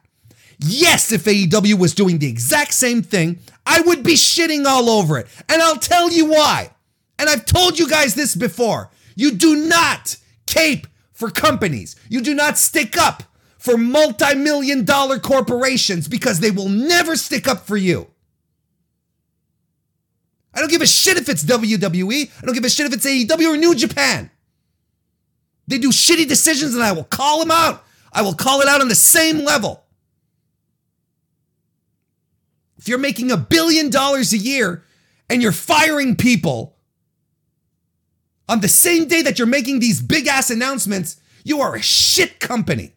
yes, if A E W was doing the exact same thing, I would be shitting all over it. And I'll tell you why. And I've told you guys this before. You do not cape for companies. You do not stick up for multi-million dollar corporations because they will never stick up for you. I don't give a shit if it's W W E. I don't give a shit if it's A E W or New Japan. They do shitty decisions and I will call them out. I will call it out on the same level. If you're making a billion dollars a year and you're firing people on the same day that you're making these big ass announcements, you are a shit company.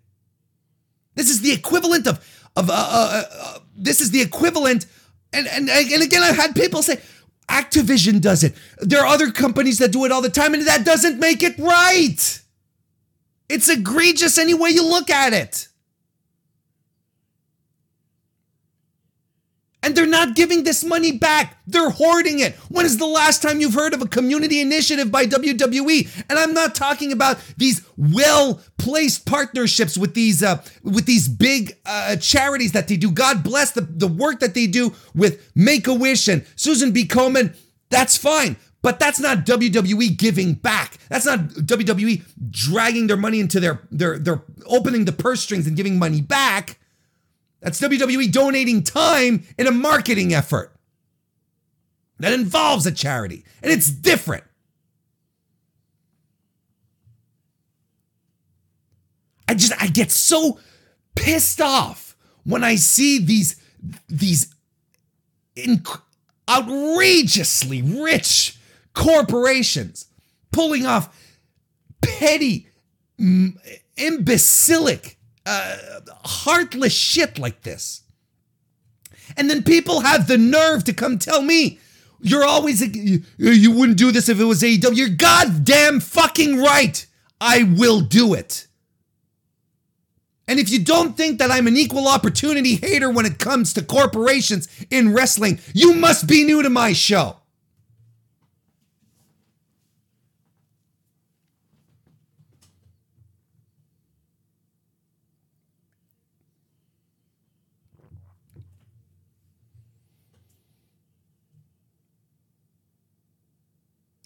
This is the equivalent of, of uh, uh, uh, this is the equivalent, and, and, and again, I've had people say, Activision does it. There are other companies that do it all the time, and that doesn't make it right. It's egregious any way you look at it. And they're not giving this money back. They're hoarding it. When is the last time you've heard of a community initiative by W W E? And I'm not talking about these well-placed partnerships with these uh, with these big uh, charities that they do. God bless the, the work that they do with Make-A-Wish and Susan B. Komen. That's fine. But that's not W W E giving back. That's not W W E dragging their money into their, their, their opening the purse strings and giving money back. That's W W E donating time in a marketing effort that involves a charity. And it's different. I just, I get so pissed off when I see these, these inc- outrageously rich corporations pulling off petty, m- imbecilic, Uh, heartless shit like this. And then people have the nerve to come tell me, you're always, you, you wouldn't do this if it was A E W. You're goddamn fucking right. I will do it. And if you don't think that I'm an equal opportunity hater when it comes to corporations in wrestling, you must be new to my show.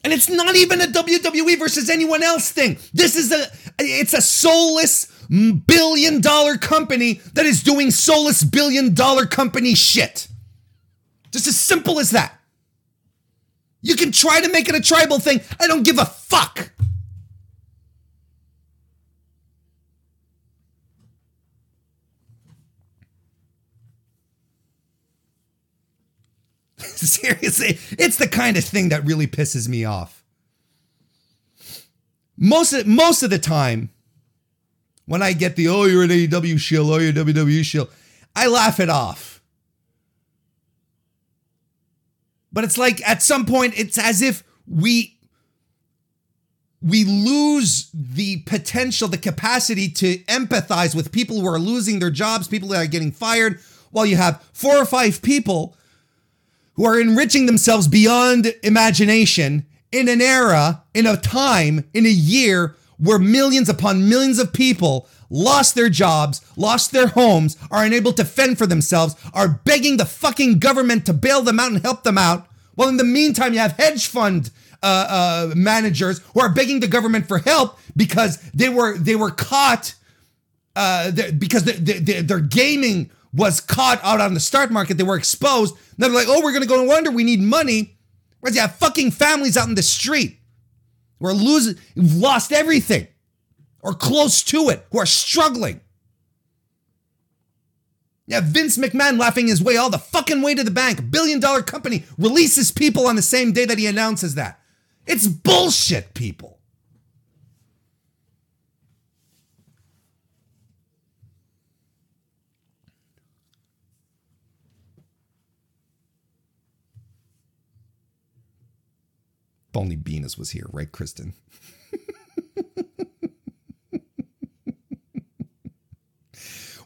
And it's not even a W W E versus anyone else thing. This is a, it's a soulless billion dollar company that is doing soulless billion dollar company shit. Just as simple as that. You can try to make it a tribal thing. I don't give a fuck. Seriously, it's the kind of thing that really pisses me off. Most of, most of the time, when I get the, oh, you're an A E W shill, oh, you're a W W E shill, I laugh it off. But it's like, at some point, it's as if we, we lose the potential, the capacity to empathize with people who are losing their jobs, people that are getting fired, while you have four or five people who are enriching themselves beyond imagination in an era, in a time, in a year where millions upon millions of people lost their jobs, lost their homes, are unable to fend for themselves, are begging the fucking government to bail them out and help them out. Well, in the meantime, you have hedge fund uh, uh, managers who are begging the government for help because they were they were caught uh, because they, they, they, they're gaming. Was caught out on the stock market. They were exposed. Now they're like, oh, we're going to go no under. We need money. Whereas you have fucking families out in the street who are losing, who've lost everything or close to it, who are struggling. You have Vince McMahon laughing his way all the fucking way to the bank. A billion dollar company releases people on the same day that he announces that. It's bullshit, people. If only Venus was here, right, Kristen?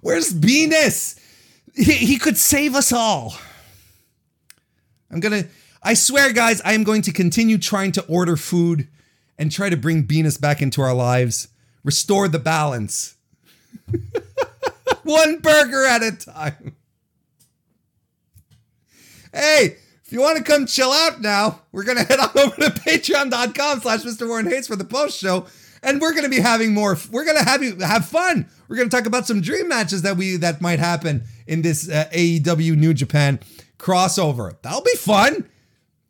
Where's Venus? He, he could save us all. I'm going to, I swear, guys, I am going to continue trying to order food and try to bring Venus back into our lives. Restore the balance. One burger at a time. Hey. If you want to come chill out now, we're going to head on over to patreon.com slash Mister Warren Hayes for the post show. And we're going to be having more. We're going to have you have fun. We're going to talk about some dream matches that we that might happen in this uh, A E W New Japan crossover. That'll be fun.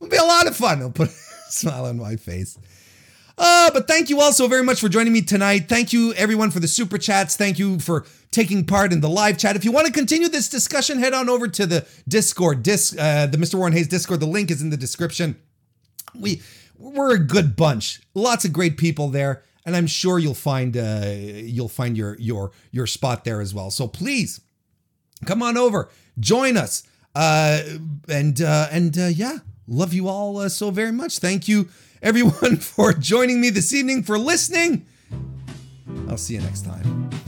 It'll be a lot of fun. It'll put a smile on my face. Uh, but thank you all so very much for joining me tonight. Thank you, everyone, for the super chats. Thank you for taking part in the live chat. If you want to continue this discussion, head on over to the Discord, Dis- uh, the Mister Warren Hayes Discord. The link is in the description. We, we're a good bunch. Lots of great people there. And I'm sure you'll find uh, you'll find your, your, your spot there as well. So please, come on over. Join us. Uh, and, uh, and uh, yeah, love you all uh, so very much. Thank you, everyone, for joining me this evening, for listening. I'll see you next time.